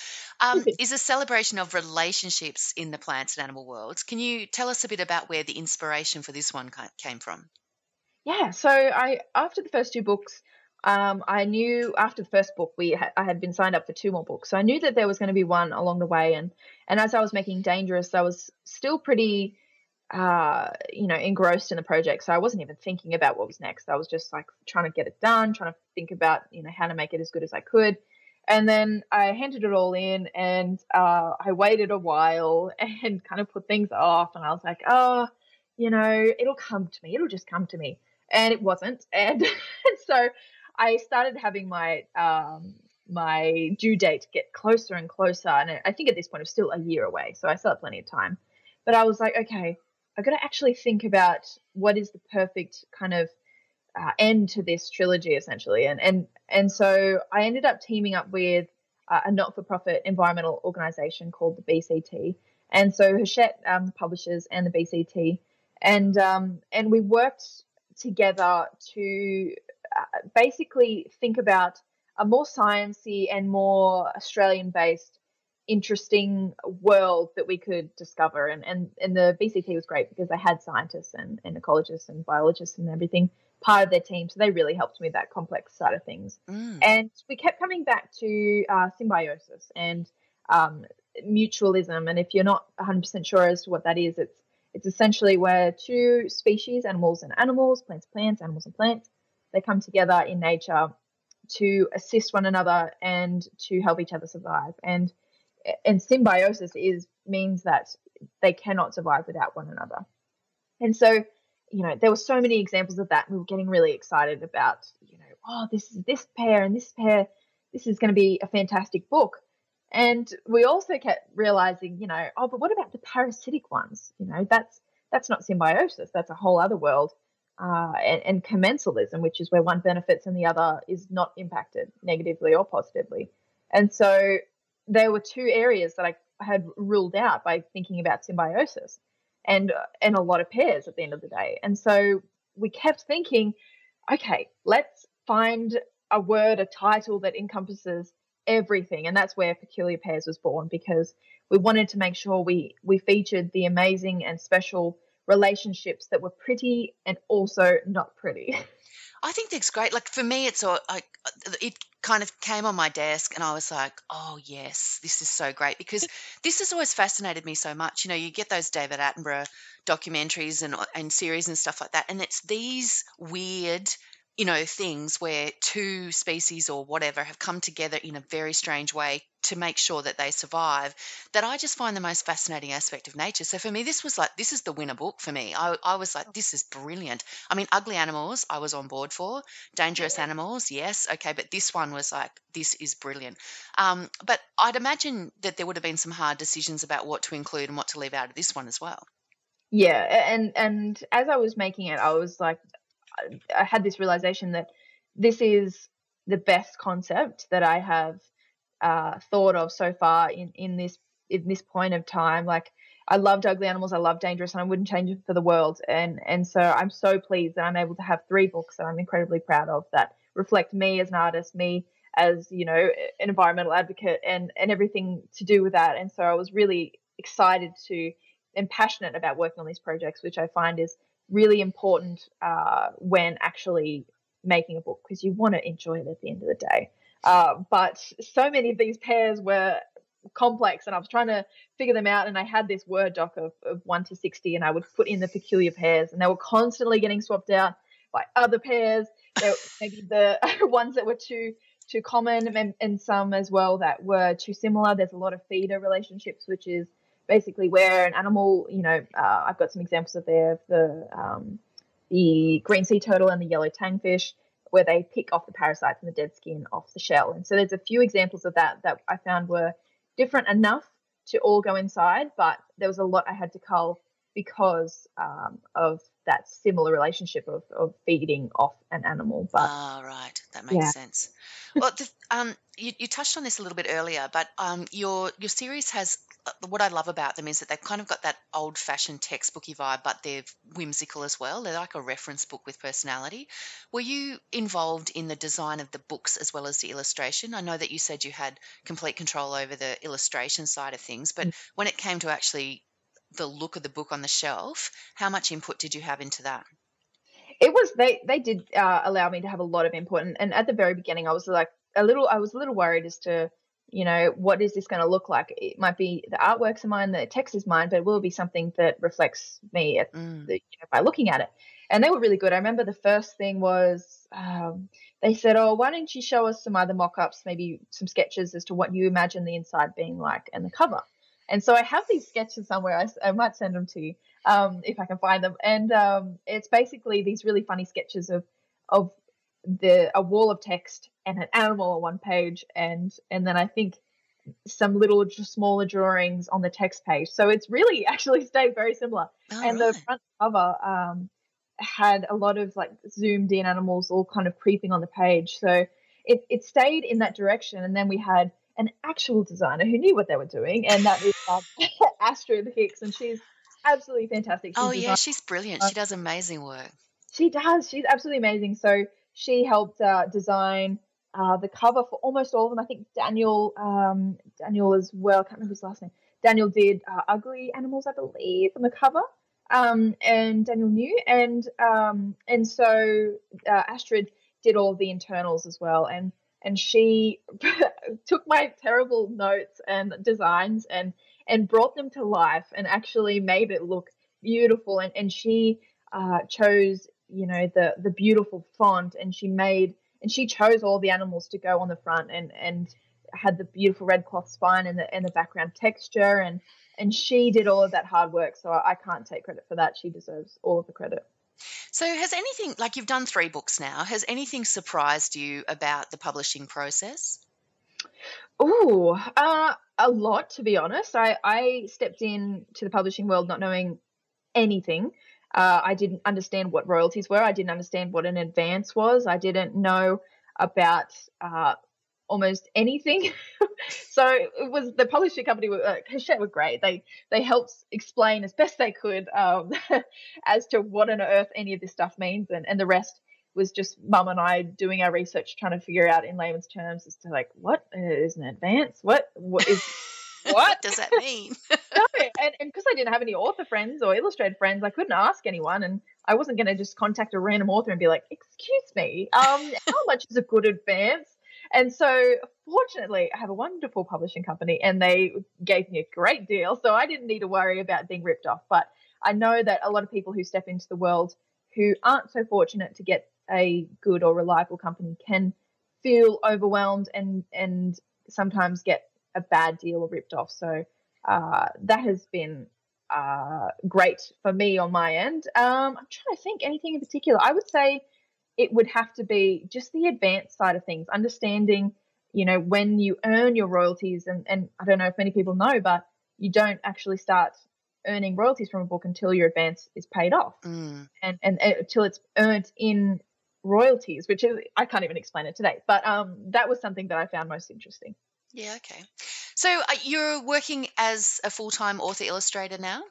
is a celebration of relationships in the plants and animal worlds. Can you tell us a bit about where the inspiration for this one came from? Yeah, so after the first two books, I knew after the first book I had been signed up for two more books. So I knew that there was going to be one along the way. And as I was making Dangerous, I was still pretty engrossed in the project. So I wasn't even thinking about what was next. I was just like trying to get it done, trying to think about, you know, how to make it as good as I could. And then I handed it all in, and I waited a while and kind of put things off. And I was like, oh, you know, it'll come to me. It'll just come to me. And it wasn't. And so I started having my, my due date get closer and closer. And I think at this point it was still a year away. So I still had plenty of time, but I was like, okay, I've got to actually think about what is the perfect kind of end to this trilogy, essentially. And so I ended up teaming up with a not-for-profit environmental organisation called the BCT. And so Hachette, the publishers, and the BCT, and we worked together to basically think about a more sciencey and more Australian-based interesting world that we could discover. And the BCT was great because they had scientists and ecologists and biologists and everything part of their team. So they really helped me with that complex side of things. And we kept coming back to symbiosis and mutualism. And if you're not 100% sure as to what that is, it's essentially where two species, animals and animals, plants and plants, animals and plants, they come together in nature to assist one another and to help each other survive. And symbiosis means that they cannot survive without one another. And so, you know, there were so many examples of that. We were getting really excited about, you know, oh, this is this pair and this pair. This is going to be a fantastic book. And we also kept realizing, you know, oh, but what about the parasitic ones? You know, that's not symbiosis. That's a whole other world. And commensalism, which is where one benefits and the other is not impacted negatively or positively. And so there were two areas that I had ruled out by thinking about symbiosis and a lot of pairs at the end of the day. And so we kept thinking, okay, let's find a word, a title that encompasses everything. And that's where Peculiar Pairs was born, because we wanted to make sure we featured the amazing and special relationships that were pretty and also not pretty. I think that's great. Like for me, it's it kind of came on my desk and I was like, oh, yes, this is so great, because this has always fascinated me so much. You know, you get those David Attenborough documentaries and series and stuff like that, and it's these weird you know, things where two species or whatever have come together in a very strange way to make sure that they survive, that I just find the most fascinating aspect of nature. So for me, this was like, this is the winner book for me. I was like, this is brilliant. I mean, Ugly Animals, I was on board for. Dangerous Animals, yes, okay, but this one was like, this is brilliant. But I'd imagine that there would have been some hard decisions about what to include and what to leave out of this one as well. Yeah, and as I was making it, I was like, I had this realization that this is the best concept that I have thought of so far in this point of time. Like, I loved Ugly Animals, I loved Dangerous, and I wouldn't change it for the world. And so I'm so pleased that I'm able to have three books that I'm incredibly proud of, that reflect me as an artist, me as, you know, an environmental advocate, and everything to do with that. And so I was really excited to and passionate about working on these projects, which I find is really important when actually making a book, because you want to enjoy it at the end of the day. But so many of these pairs were complex, and I was trying to figure them out, and I had this Word doc of 1 to 60, and I would put in the peculiar pairs, and they were constantly getting swapped out by other pairs. There were maybe the ones that were too common, and some as well that were too similar. There's a lot of feeder relationships, which is basically where an animal, you know, I've got some examples of there of the green sea turtle and the yellow tangfish, where they pick off the parasites and the dead skin off the shell. And so there's a few examples of that I found were different enough to all go inside, but there was a lot I had to cull because of that similar relationship of feeding off an animal. But right, that makes sense. Well, you touched on this a little bit earlier, but your series has, what I love about them is that they've kind of got that old-fashioned textbooky vibe, but they're whimsical as well. They're like a reference book with personality. Were you involved in the design of the books as well as the illustration? I know that you said you had complete control over the illustration side of things, but when it came to actually the look of the book on the shelf, how much input did you have into that? It was, they did allow me to have a lot of input. And at the very beginning, I was like a little worried as to, you know, what is this going to look like? It might be the artworks of mine, the text is mine, but it will be something that reflects me by looking at it. And they were really good. I remember the first thing was they said, oh, why don't you show us some other mock-ups, maybe some sketches as to what you imagine the inside being like and the cover. And so I have these sketches somewhere. I might send them to you if I can find them. And it's basically these really funny sketches of a wall of text and an animal on one page, and then I think some little smaller drawings on the text page. So it's really actually stayed very similar. The front cover had a lot of like zoomed in animals all kind of creeping on the page. So it stayed in that direction. And then we had an actual designer who knew what they were doing, and that was Astrid Hicks, and she's absolutely fantastic. She's brilliant. She does amazing work. She does. She's absolutely amazing. So she helped design the cover for almost all of them. I think Daniel as well. I can't remember his last name. Daniel did Ugly Animals, I believe, on the cover. And Daniel knew, and so Astrid did all the internals as well. And she took my terrible notes and designs and brought them to life and actually made it look beautiful. And she chose, you know, the beautiful font, and she chose all the animals to go on the front and had the beautiful red cloth spine and the background texture, and she did all of that hard work. So I can't take credit for that. She deserves all of the credit. So has anything, like, you've done three books now, has anything surprised you about the publishing process? A lot, to be honest. I stepped in to the publishing world not knowing anything. I didn't understand what royalties were. I didn't understand what an advance was. I didn't know about almost anything. So it was the publishing company, Hachette, were great. They helped explain as best they could as to what on earth any of this stuff means. And the rest was just Mum and I doing our research, trying to figure out in layman's terms as to, like, what is an advance? What is... What does that mean? No, and because I didn't have any author friends or illustrated friends, I couldn't ask anyone, and I wasn't going to just contact a random author and be like, excuse me, how much is a good advance? And so fortunately, I have a wonderful publishing company, and they gave me a great deal, so I didn't need to worry about being ripped off. But I know that a lot of people who step into the world who aren't so fortunate to get a good or reliable company can feel overwhelmed and sometimes get a bad deal or ripped off. So that has been great for me on my end. I'm trying to think anything in particular. I would say it would have to be just the advanced side of things, understanding, you know, when you earn your royalties, and I don't know if many people know, but you don't actually start earning royalties from a book until your advance is paid off and until it's earned in royalties, which is, I can't even explain it today, but that was something that I found most interesting. Yeah, okay. So you're working as a full-time author illustrator now?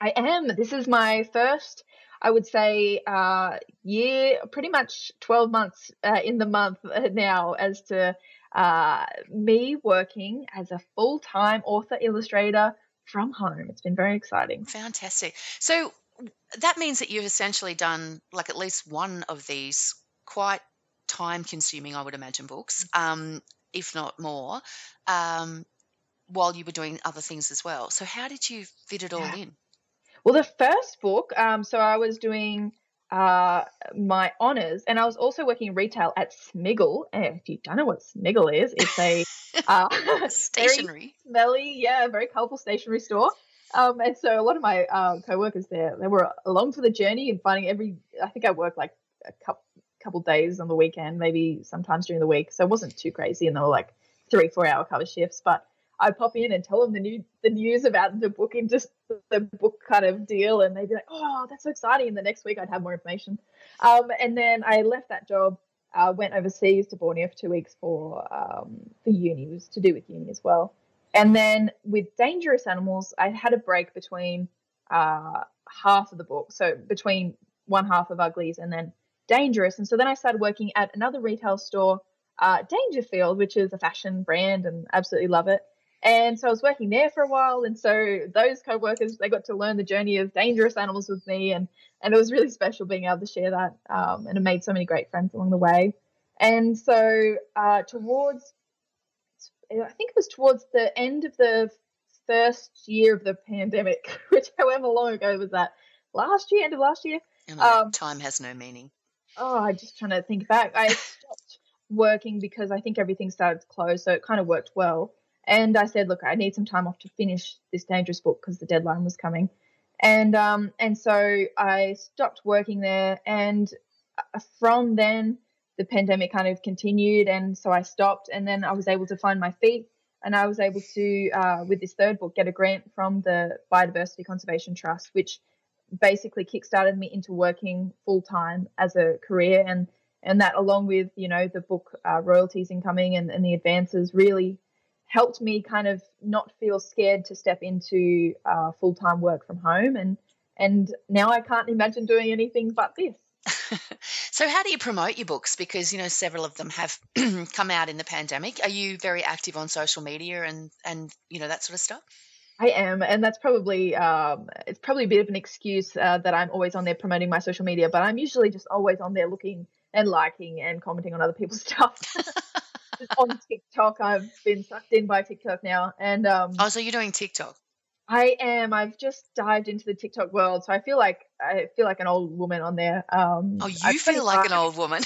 I am. This is my first, I would say, year, pretty much 12 months in the month now as to me working as a full-time author illustrator from home. It's been very exciting. Fantastic. So that means that you've essentially done like at least one of these quite time-consuming, I would imagine, books, if not more, while you were doing other things as well. So how did you fit it all in? Well, the first book, so I was doing my honours, and I was also working in retail at Smiggle. And if you don't know what Smiggle is, it's a stationery, very smelly, very colourful stationery store. And so a lot of my co-workers there, they were along for the journey and finding I think I worked like a couple days on the weekend, maybe sometimes during the week, so it wasn't too crazy, and they were like 3-4 hour cover shifts, but I'd pop in and tell them the news about the book and just the book kind of deal, and they'd be like, oh, that's so exciting, and the next week I'd have more information. And then I left that job, went overseas to Borneo for 2 weeks for uni. It was to do with uni as well. And then with Dangerous Animals, I had a break between half of the book, so between one half of Uglies and then Dangerous. And so then I started working at another retail store, Dangerfield, which is a fashion brand, and absolutely love it. And so I was working there for a while, and so those co-workers, they got to learn the journey of Dangerous Animals with me, and it was really special being able to share that, and I made so many great friends along the way. And so towards the end of the first year of the pandemic, which however long ago was that, end of last year. And time has no meaning. Oh, I'm just trying to think back. I stopped working because I think everything started to close, so it kind of worked well. And I said, look, I need some time off to finish this Dangerous book because the deadline was coming. And so I stopped working there. And from then, the pandemic kind of continued. And so I stopped, and then I was able to find my feet. And I was able to, with this third book, get a grant from the Biodiversity Conservation Trust, which basically kickstarted me into working full time as a career, and that, along with, you know, the book royalties incoming and the advances, really helped me kind of not feel scared to step into full time work from home, and now I can't imagine doing anything but this. So how do you promote your books? Because, you know, several of them have come out in the pandemic. Are you very active on social media and you know, that sort of stuff? I am, and that's probably it's probably a bit of an excuse that I'm always on there promoting my social media, but I'm usually just always on there looking and liking and commenting on other people's stuff. On TikTok, I've been sucked in by TikTok now, and so you're doing TikTok? I am. I've just dived into the TikTok world, so I feel like an old woman on there. You feel like an old woman.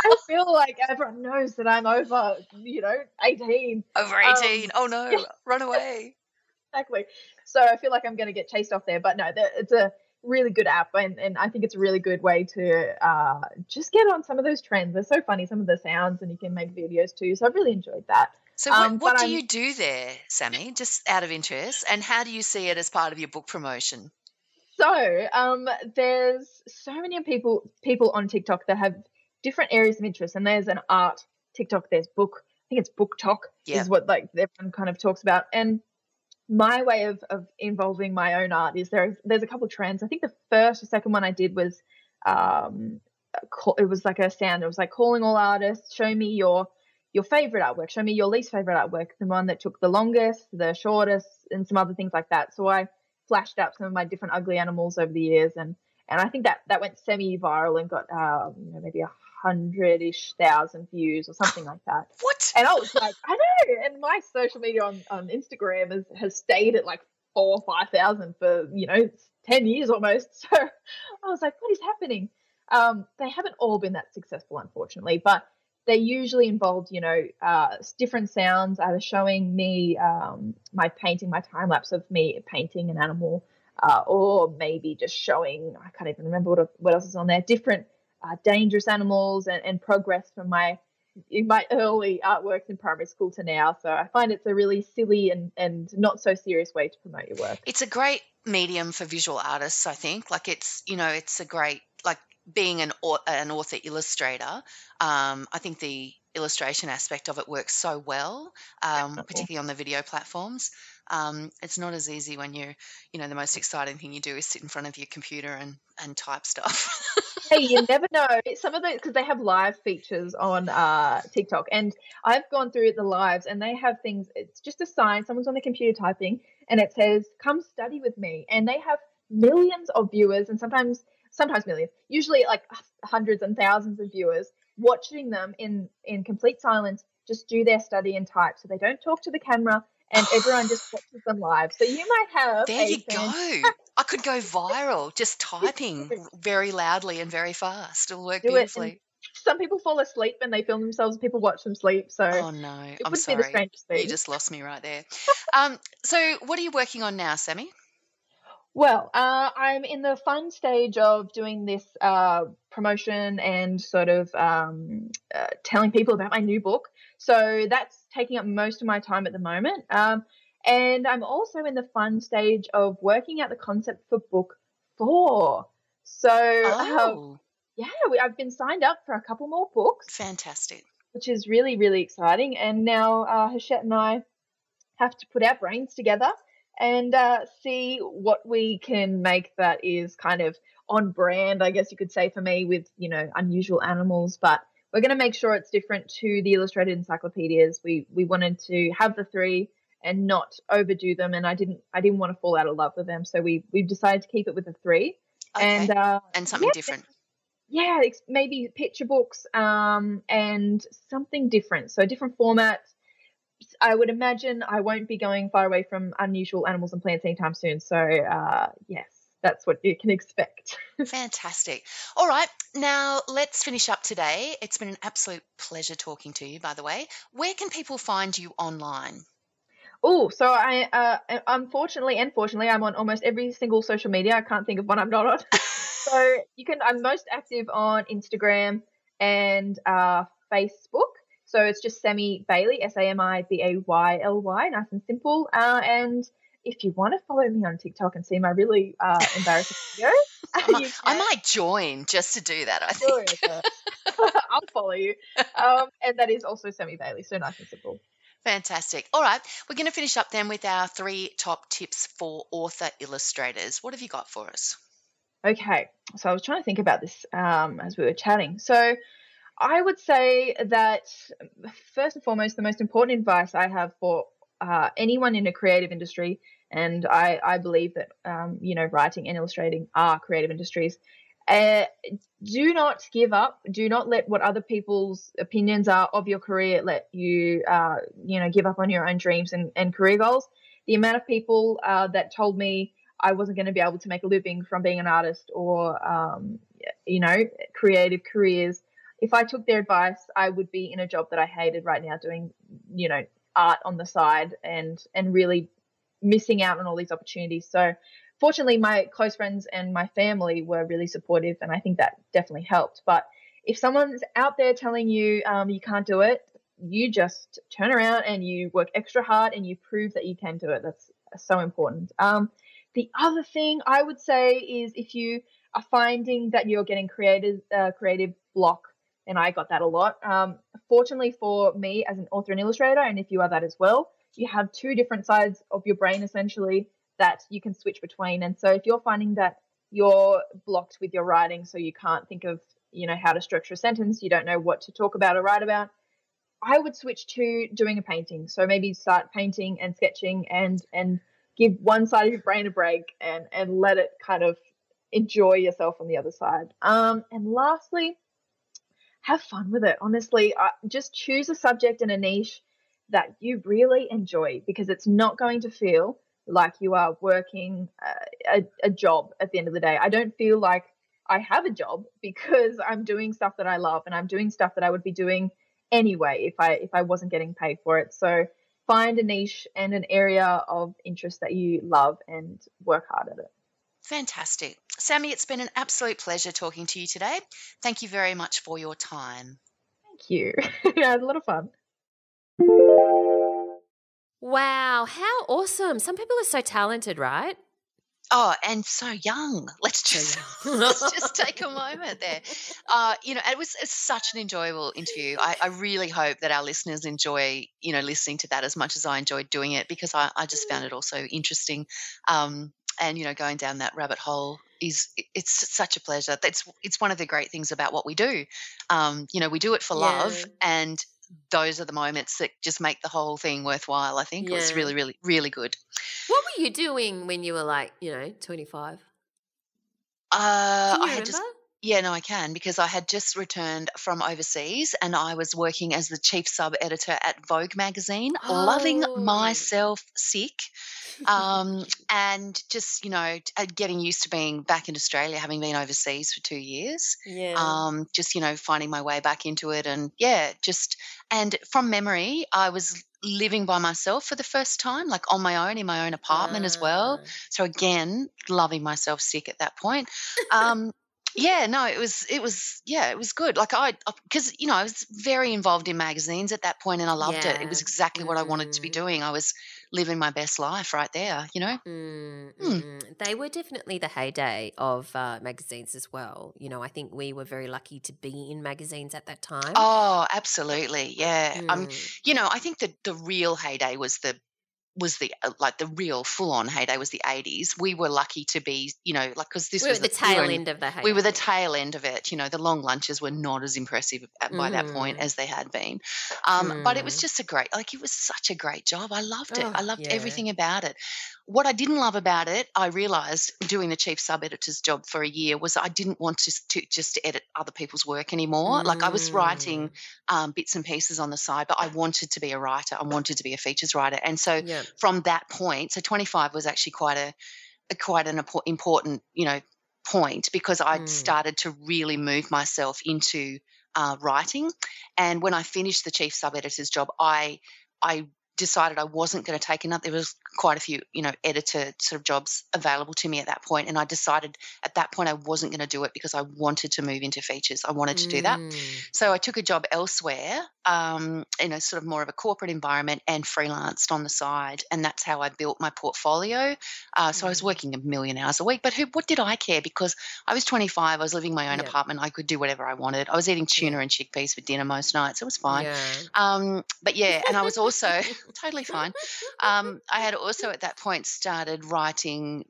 I feel like everyone knows that I'm over, you know, 18. Over 18. Oh, no, yeah. Run away. Exactly. So I feel like I'm going to get chased off there. But no, it's a really good app, and I think it's a really good way to just get on some of those trends. They're so funny, some of the sounds, and you can make videos too. So I've really enjoyed that. So what do you do there, Sammy, just out of interest, and how do you see it as part of your book promotion? So there's so many people on TikTok that have different areas of interest, and there's an art TikTok, there's book, I think it's book talk is what like everyone kind of talks about. And my way of involving my own art is there's a couple of trends. I think the first or second one I did was it was like a sound. It was like calling all artists, show me your favorite artwork, show me your least favorite artwork, the one that took the longest, the shortest, and some other things like that. So I flashed up some of my different ugly animals over the years, and I think that went semi-viral and got maybe 100,000-ish views or something like that. What? And I was like, I know. And my social media on Instagram has stayed at like 4,000 or 5,000 for 10 years almost. So I was like, what is happening? They haven't all been that successful, unfortunately, but they usually involved, different sounds, either showing me my painting, my time lapse of me painting an animal, or maybe just showing, I can't even remember what else is on there, different dangerous animals and progress from my early artworks in primary school to now. So I find it's a really silly and not so serious way to promote your work. It's a great medium for visual artists, I think. Like it's a great, like, being an author illustrator, I think the illustration aspect of it works so well, particularly on the video platforms. It's not as easy when the most exciting thing you do is sit in front of your computer and type stuff. Hey, you never know. Some of those, because they have live features on TikTok, and I've gone through the lives and they have things, it's just a sign, someone's on the computer typing and it says, come study with me. And they have millions of viewers, and sometimes millions, usually like hundreds and thousands of viewers watching them in complete silence, just do their study and type. So they don't talk to the camera, and everyone just watches them live. So you might have... There you go. I could go viral just typing very loudly and very fast. It'll work beautifully. Some people fall asleep and they film themselves, and people watch them sleep. So oh, no. I'm sorry. It wouldn't be the strangest thing. You just lost me right there. So what are you working on now, Sammy? Well, I'm in the fun stage of doing this promotion and sort of telling people about my new book. So that's taking up most of my time at the moment. And I'm also in the fun stage of working out the concept for book 4. So I've been signed up for a couple more books. Fantastic. Which is really, really exciting. And now Hachette and I have to put our brains together and see what we can make that is kind of on brand, I guess you could say, for me with, unusual animals. But we're going to make sure it's different to the illustrated encyclopedias. We wanted to have the three and not overdo them, and I didn't want to fall out of love with them. So we decided to keep it with the 3. Okay. And something different. Yeah, maybe picture books and something different. So different formats. I would imagine I won't be going far away from unusual animals and plants anytime soon. So, yes. That's what you can expect. Fantastic. All right. Now let's finish up today. It's been an absolute pleasure talking to you, by the way. Where can people find you online? Oh, so I, unfortunately and fortunately, I'm on almost every single social media. I can't think of one I'm not on. So I'm most active on Instagram and Facebook. So it's just Sammy Bailey, SAMIBAYLY, nice and simple. And if you want to follow me on TikTok and see my really embarrassing videos, I might join just to do that, I think. I'll follow you. And that is also Sammy Bailey, so nice and simple. Fantastic. All right, we're going to finish up then with our 3 top tips for author illustrators. What have you got for us? Okay, so I was trying to think about this as we were chatting. So I would say that first and foremost, the most important advice I have for anyone in a creative industry, and I believe that, writing and illustrating are creative industries, do not give up. Do not let what other people's opinions are of your career let you, give up on your own dreams and career goals. The amount of people that told me I wasn't going to be able to make a living from being an artist or, creative careers, if I took their advice, I would be in a job that I hated right now doing, art on the side and really missing out on all these opportunities. So fortunately, my close friends and my family were really supportive, and I think that definitely helped. But if someone's out there telling you you can't do it, you just turn around and you work extra hard and you prove that you can do it. That's so important. The other thing I would say is if you are finding that you're getting creative block, and I got that a lot. Fortunately for me as an author and illustrator, and if you are that as well, you have 2 different sides of your brain essentially that you can switch between. And so if you're finding that you're blocked with your writing, so you can't think of, how to structure a sentence, you don't know what to talk about or write about, I would switch to doing a painting. So maybe start painting and sketching and give one side of your brain a break and let it kind of enjoy yourself on the other side. And lastly, have fun with it. Honestly, just choose a subject and a niche that you really enjoy, because it's not going to feel like you are working a job at the end of the day. I don't feel like I have a job because I'm doing stuff that I love and I'm doing stuff that I would be doing anyway if I wasn't getting paid for it. So find a niche and an area of interest that you love and work hard at it. Fantastic. Sammy, it's been an absolute pleasure talking to you today. Thank you very much for your time. Thank you. Yeah, it was a lot of fun. Wow, how awesome. Some people are so talented, right? Oh, and so young. Let's just take a moment there. It's such an enjoyable interview. I really hope that our listeners enjoy, listening to that as much as I enjoyed doing it, because I just found it also interesting. And going down that rabbit hole it's such a pleasure. It's one of the great things about what we do. We do it for love, and those are the moments that just make the whole thing worthwhile, I think. Yeah. It was really, really, really good. What were you doing when you were 25? Can you remember? I can, because I had just returned from overseas and I was working as the chief sub-editor at Vogue magazine, loving myself sick, and just, getting used to being back in Australia, having been overseas for 2 years. Yeah. Finding my way back into it and from memory I was living by myself for the first time, on my own in my own apartment as well. So again, loving myself sick at that point. It was good. Because I was very involved in magazines at that point and I loved it. It was exactly what I wanted to be doing. I was living my best life right there, They were definitely the heyday of magazines as well. I think we were very lucky to be in magazines at that time. Oh, absolutely. Yeah. I think that the real heyday was the real full-on heyday was the 80s. We were lucky to be, because this was the tail end of the heyday. We were the tail end of it. The long lunches were not as impressive by that point as they had been. But it was just it was such a great job. I loved it. I loved everything about it. What I didn't love about it, I realised doing the chief sub-editor's job for a year, was I didn't want to edit other people's work anymore. I was writing bits and pieces on the side, but I wanted to be a writer. I wanted to be a features writer. And so from that point, so 25 was actually quite an important, point, because I'd started to really move myself into writing. And when I finished the chief sub-editor's job, I decided I wasn't going to take another. There was quite a few, editor sort of jobs available to me at that point, and I decided at that point I wasn't going to do it because I wanted to move into features. I wanted to do that. So I took a job elsewhere in a sort of more of a corporate environment and freelanced on the side, and that's how I built my portfolio. So I was working a million hours a week, but what did I care? Because I was 25, I was living in my own apartment, I could do whatever I wanted. I was eating tuna and chickpeas for dinner most nights. It was fine. And I was also totally fine. I had also at that point started writing,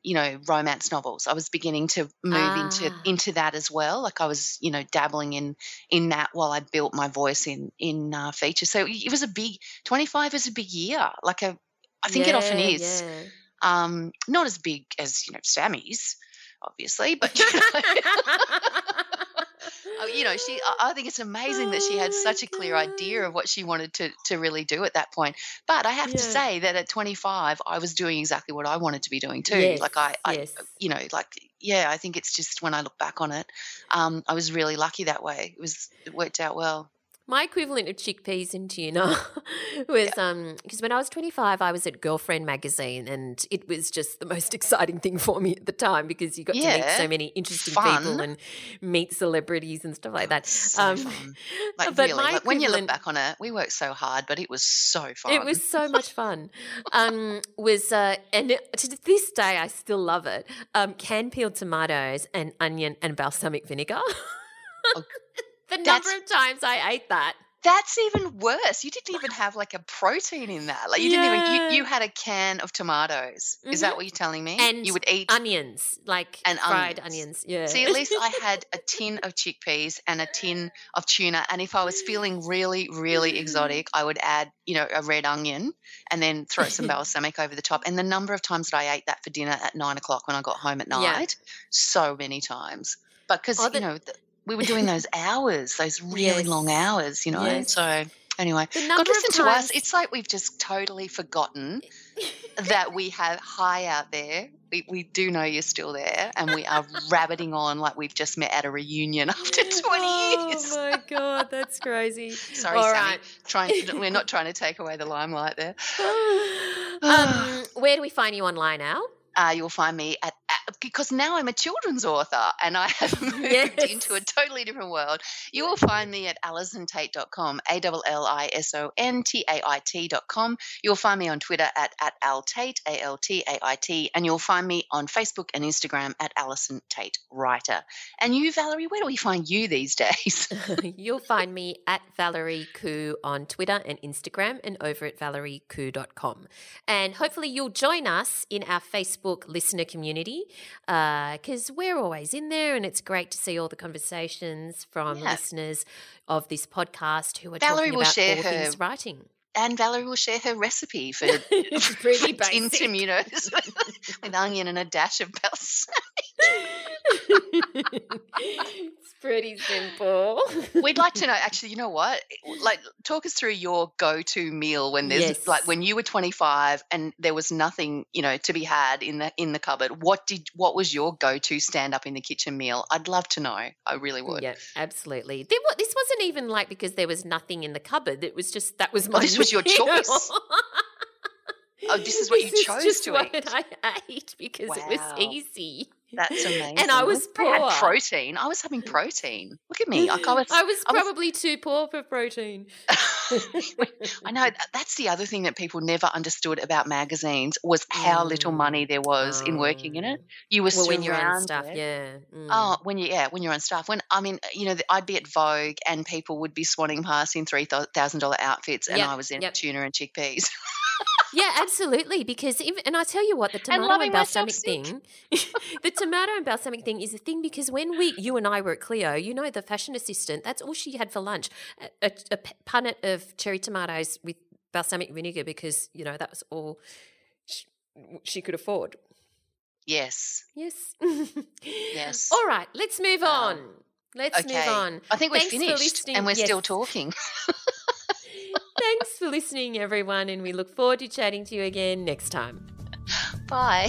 romance novels. I was beginning to move into that as well. I was, dabbling in that while I built my voice in features. So it was 25 is a big year. I think it often is. Yeah. Not as big as, Sammy's, obviously, but I think it's amazing that she had such a clear idea of what she wanted to really do at that point. But I have to say that at 25, I was doing exactly what I wanted to be doing too. Yes, I think it's just when I look back on it, I was really lucky that way. It worked out well. My equivalent of chickpeas and tuna was because when I was 25, I was at Girlfriend magazine, and it was just the most exciting thing for me at the time because you got to meet so many interesting people and meet celebrities and stuff like that. So fun. When you look back on it, we worked so hard, but it was so fun. It was so much fun. And to this day, I still love it. Canned peeled tomatoes and onion and balsamic vinegar. The number of times I ate that. That's even worse. You didn't even have a protein in that. You had a can of tomatoes. Mm-hmm. Is that what you're telling me? And you would eat onions, fried onions. Yeah. See, at least I had a tin of chickpeas and a tin of tuna. And if I was feeling really, really exotic, I would add, a red onion and then throw some balsamic over the top. And the number of times that I ate that for dinner at 9:00 when I got home at night, so many times. Because, we were doing those hours, those really long hours, So anyway, God, listen to us. It's like we've just totally forgotten that we have hi out there. We do know you're still there, and we are rabbiting on like we've just met at a reunion after 20 years. Oh, my God, that's crazy. Sorry, Sammy. Right. We're not trying to take away the limelight there. Where do we find you online, Al? You'll find me because now I'm a children's author and I have moved into a totally different world. You will find me at AlisonTate.com, ALLISONTAIT.com. You'll find me on Twitter at Al Tate, ALTAIT, and you'll find me on Facebook and Instagram at Alison Tate Writer. And you, Valerie, where do we find you these days? You'll find me at Valerie Koo on Twitter and Instagram and over at ValerieKoo.com. And hopefully you'll join us in our Facebook listener community, because we're always in there and it's great to see all the conversations from listeners of this podcast who are Valerie talking about all things writing. And Valerie will share her recipe for tin tomatoes with onion and a dash of balsamic. It's pretty simple. We'd like to know, actually, you know what? Like, talk us through your go-to meal when there's like when you were 25 and there was nothing, you know, to be had in the cupboard. What was your go-to stand-up in the kitchen meal? I'd love to know. I really would. Yeah, absolutely. This wasn't even like because there was nothing in the cupboard. It was just that was my. This was your choice. Oh, this is what you chose to eat. What I ate because it was easy. That's amazing. And I was poor. I had protein. I was having protein. Look at me. I was probably too poor for protein. I know. That's the other thing that people never understood about magazines was how little money there was in working in it. You were when you're on staff, when you're on staff. When I mean, you know, I'd be at Vogue and people would be swanning past in $3,000 outfits, and I was in tuna and chickpeas. Yeah, absolutely. Because and I tell you what, the tomato and balsamic thing, the tomato and balsamic thing is a thing because when you and I were at Clio, you know, the fashion assistant, that's all she had for lunch, a punnet of cherry tomatoes with balsamic vinegar because, you know, that was all she could afford. Yes. Yes. Yes. All right, let's move on. Move on. I think we're finished and we're still talking. Thanks for listening, everyone, and we look forward to chatting to you again next time. Bye.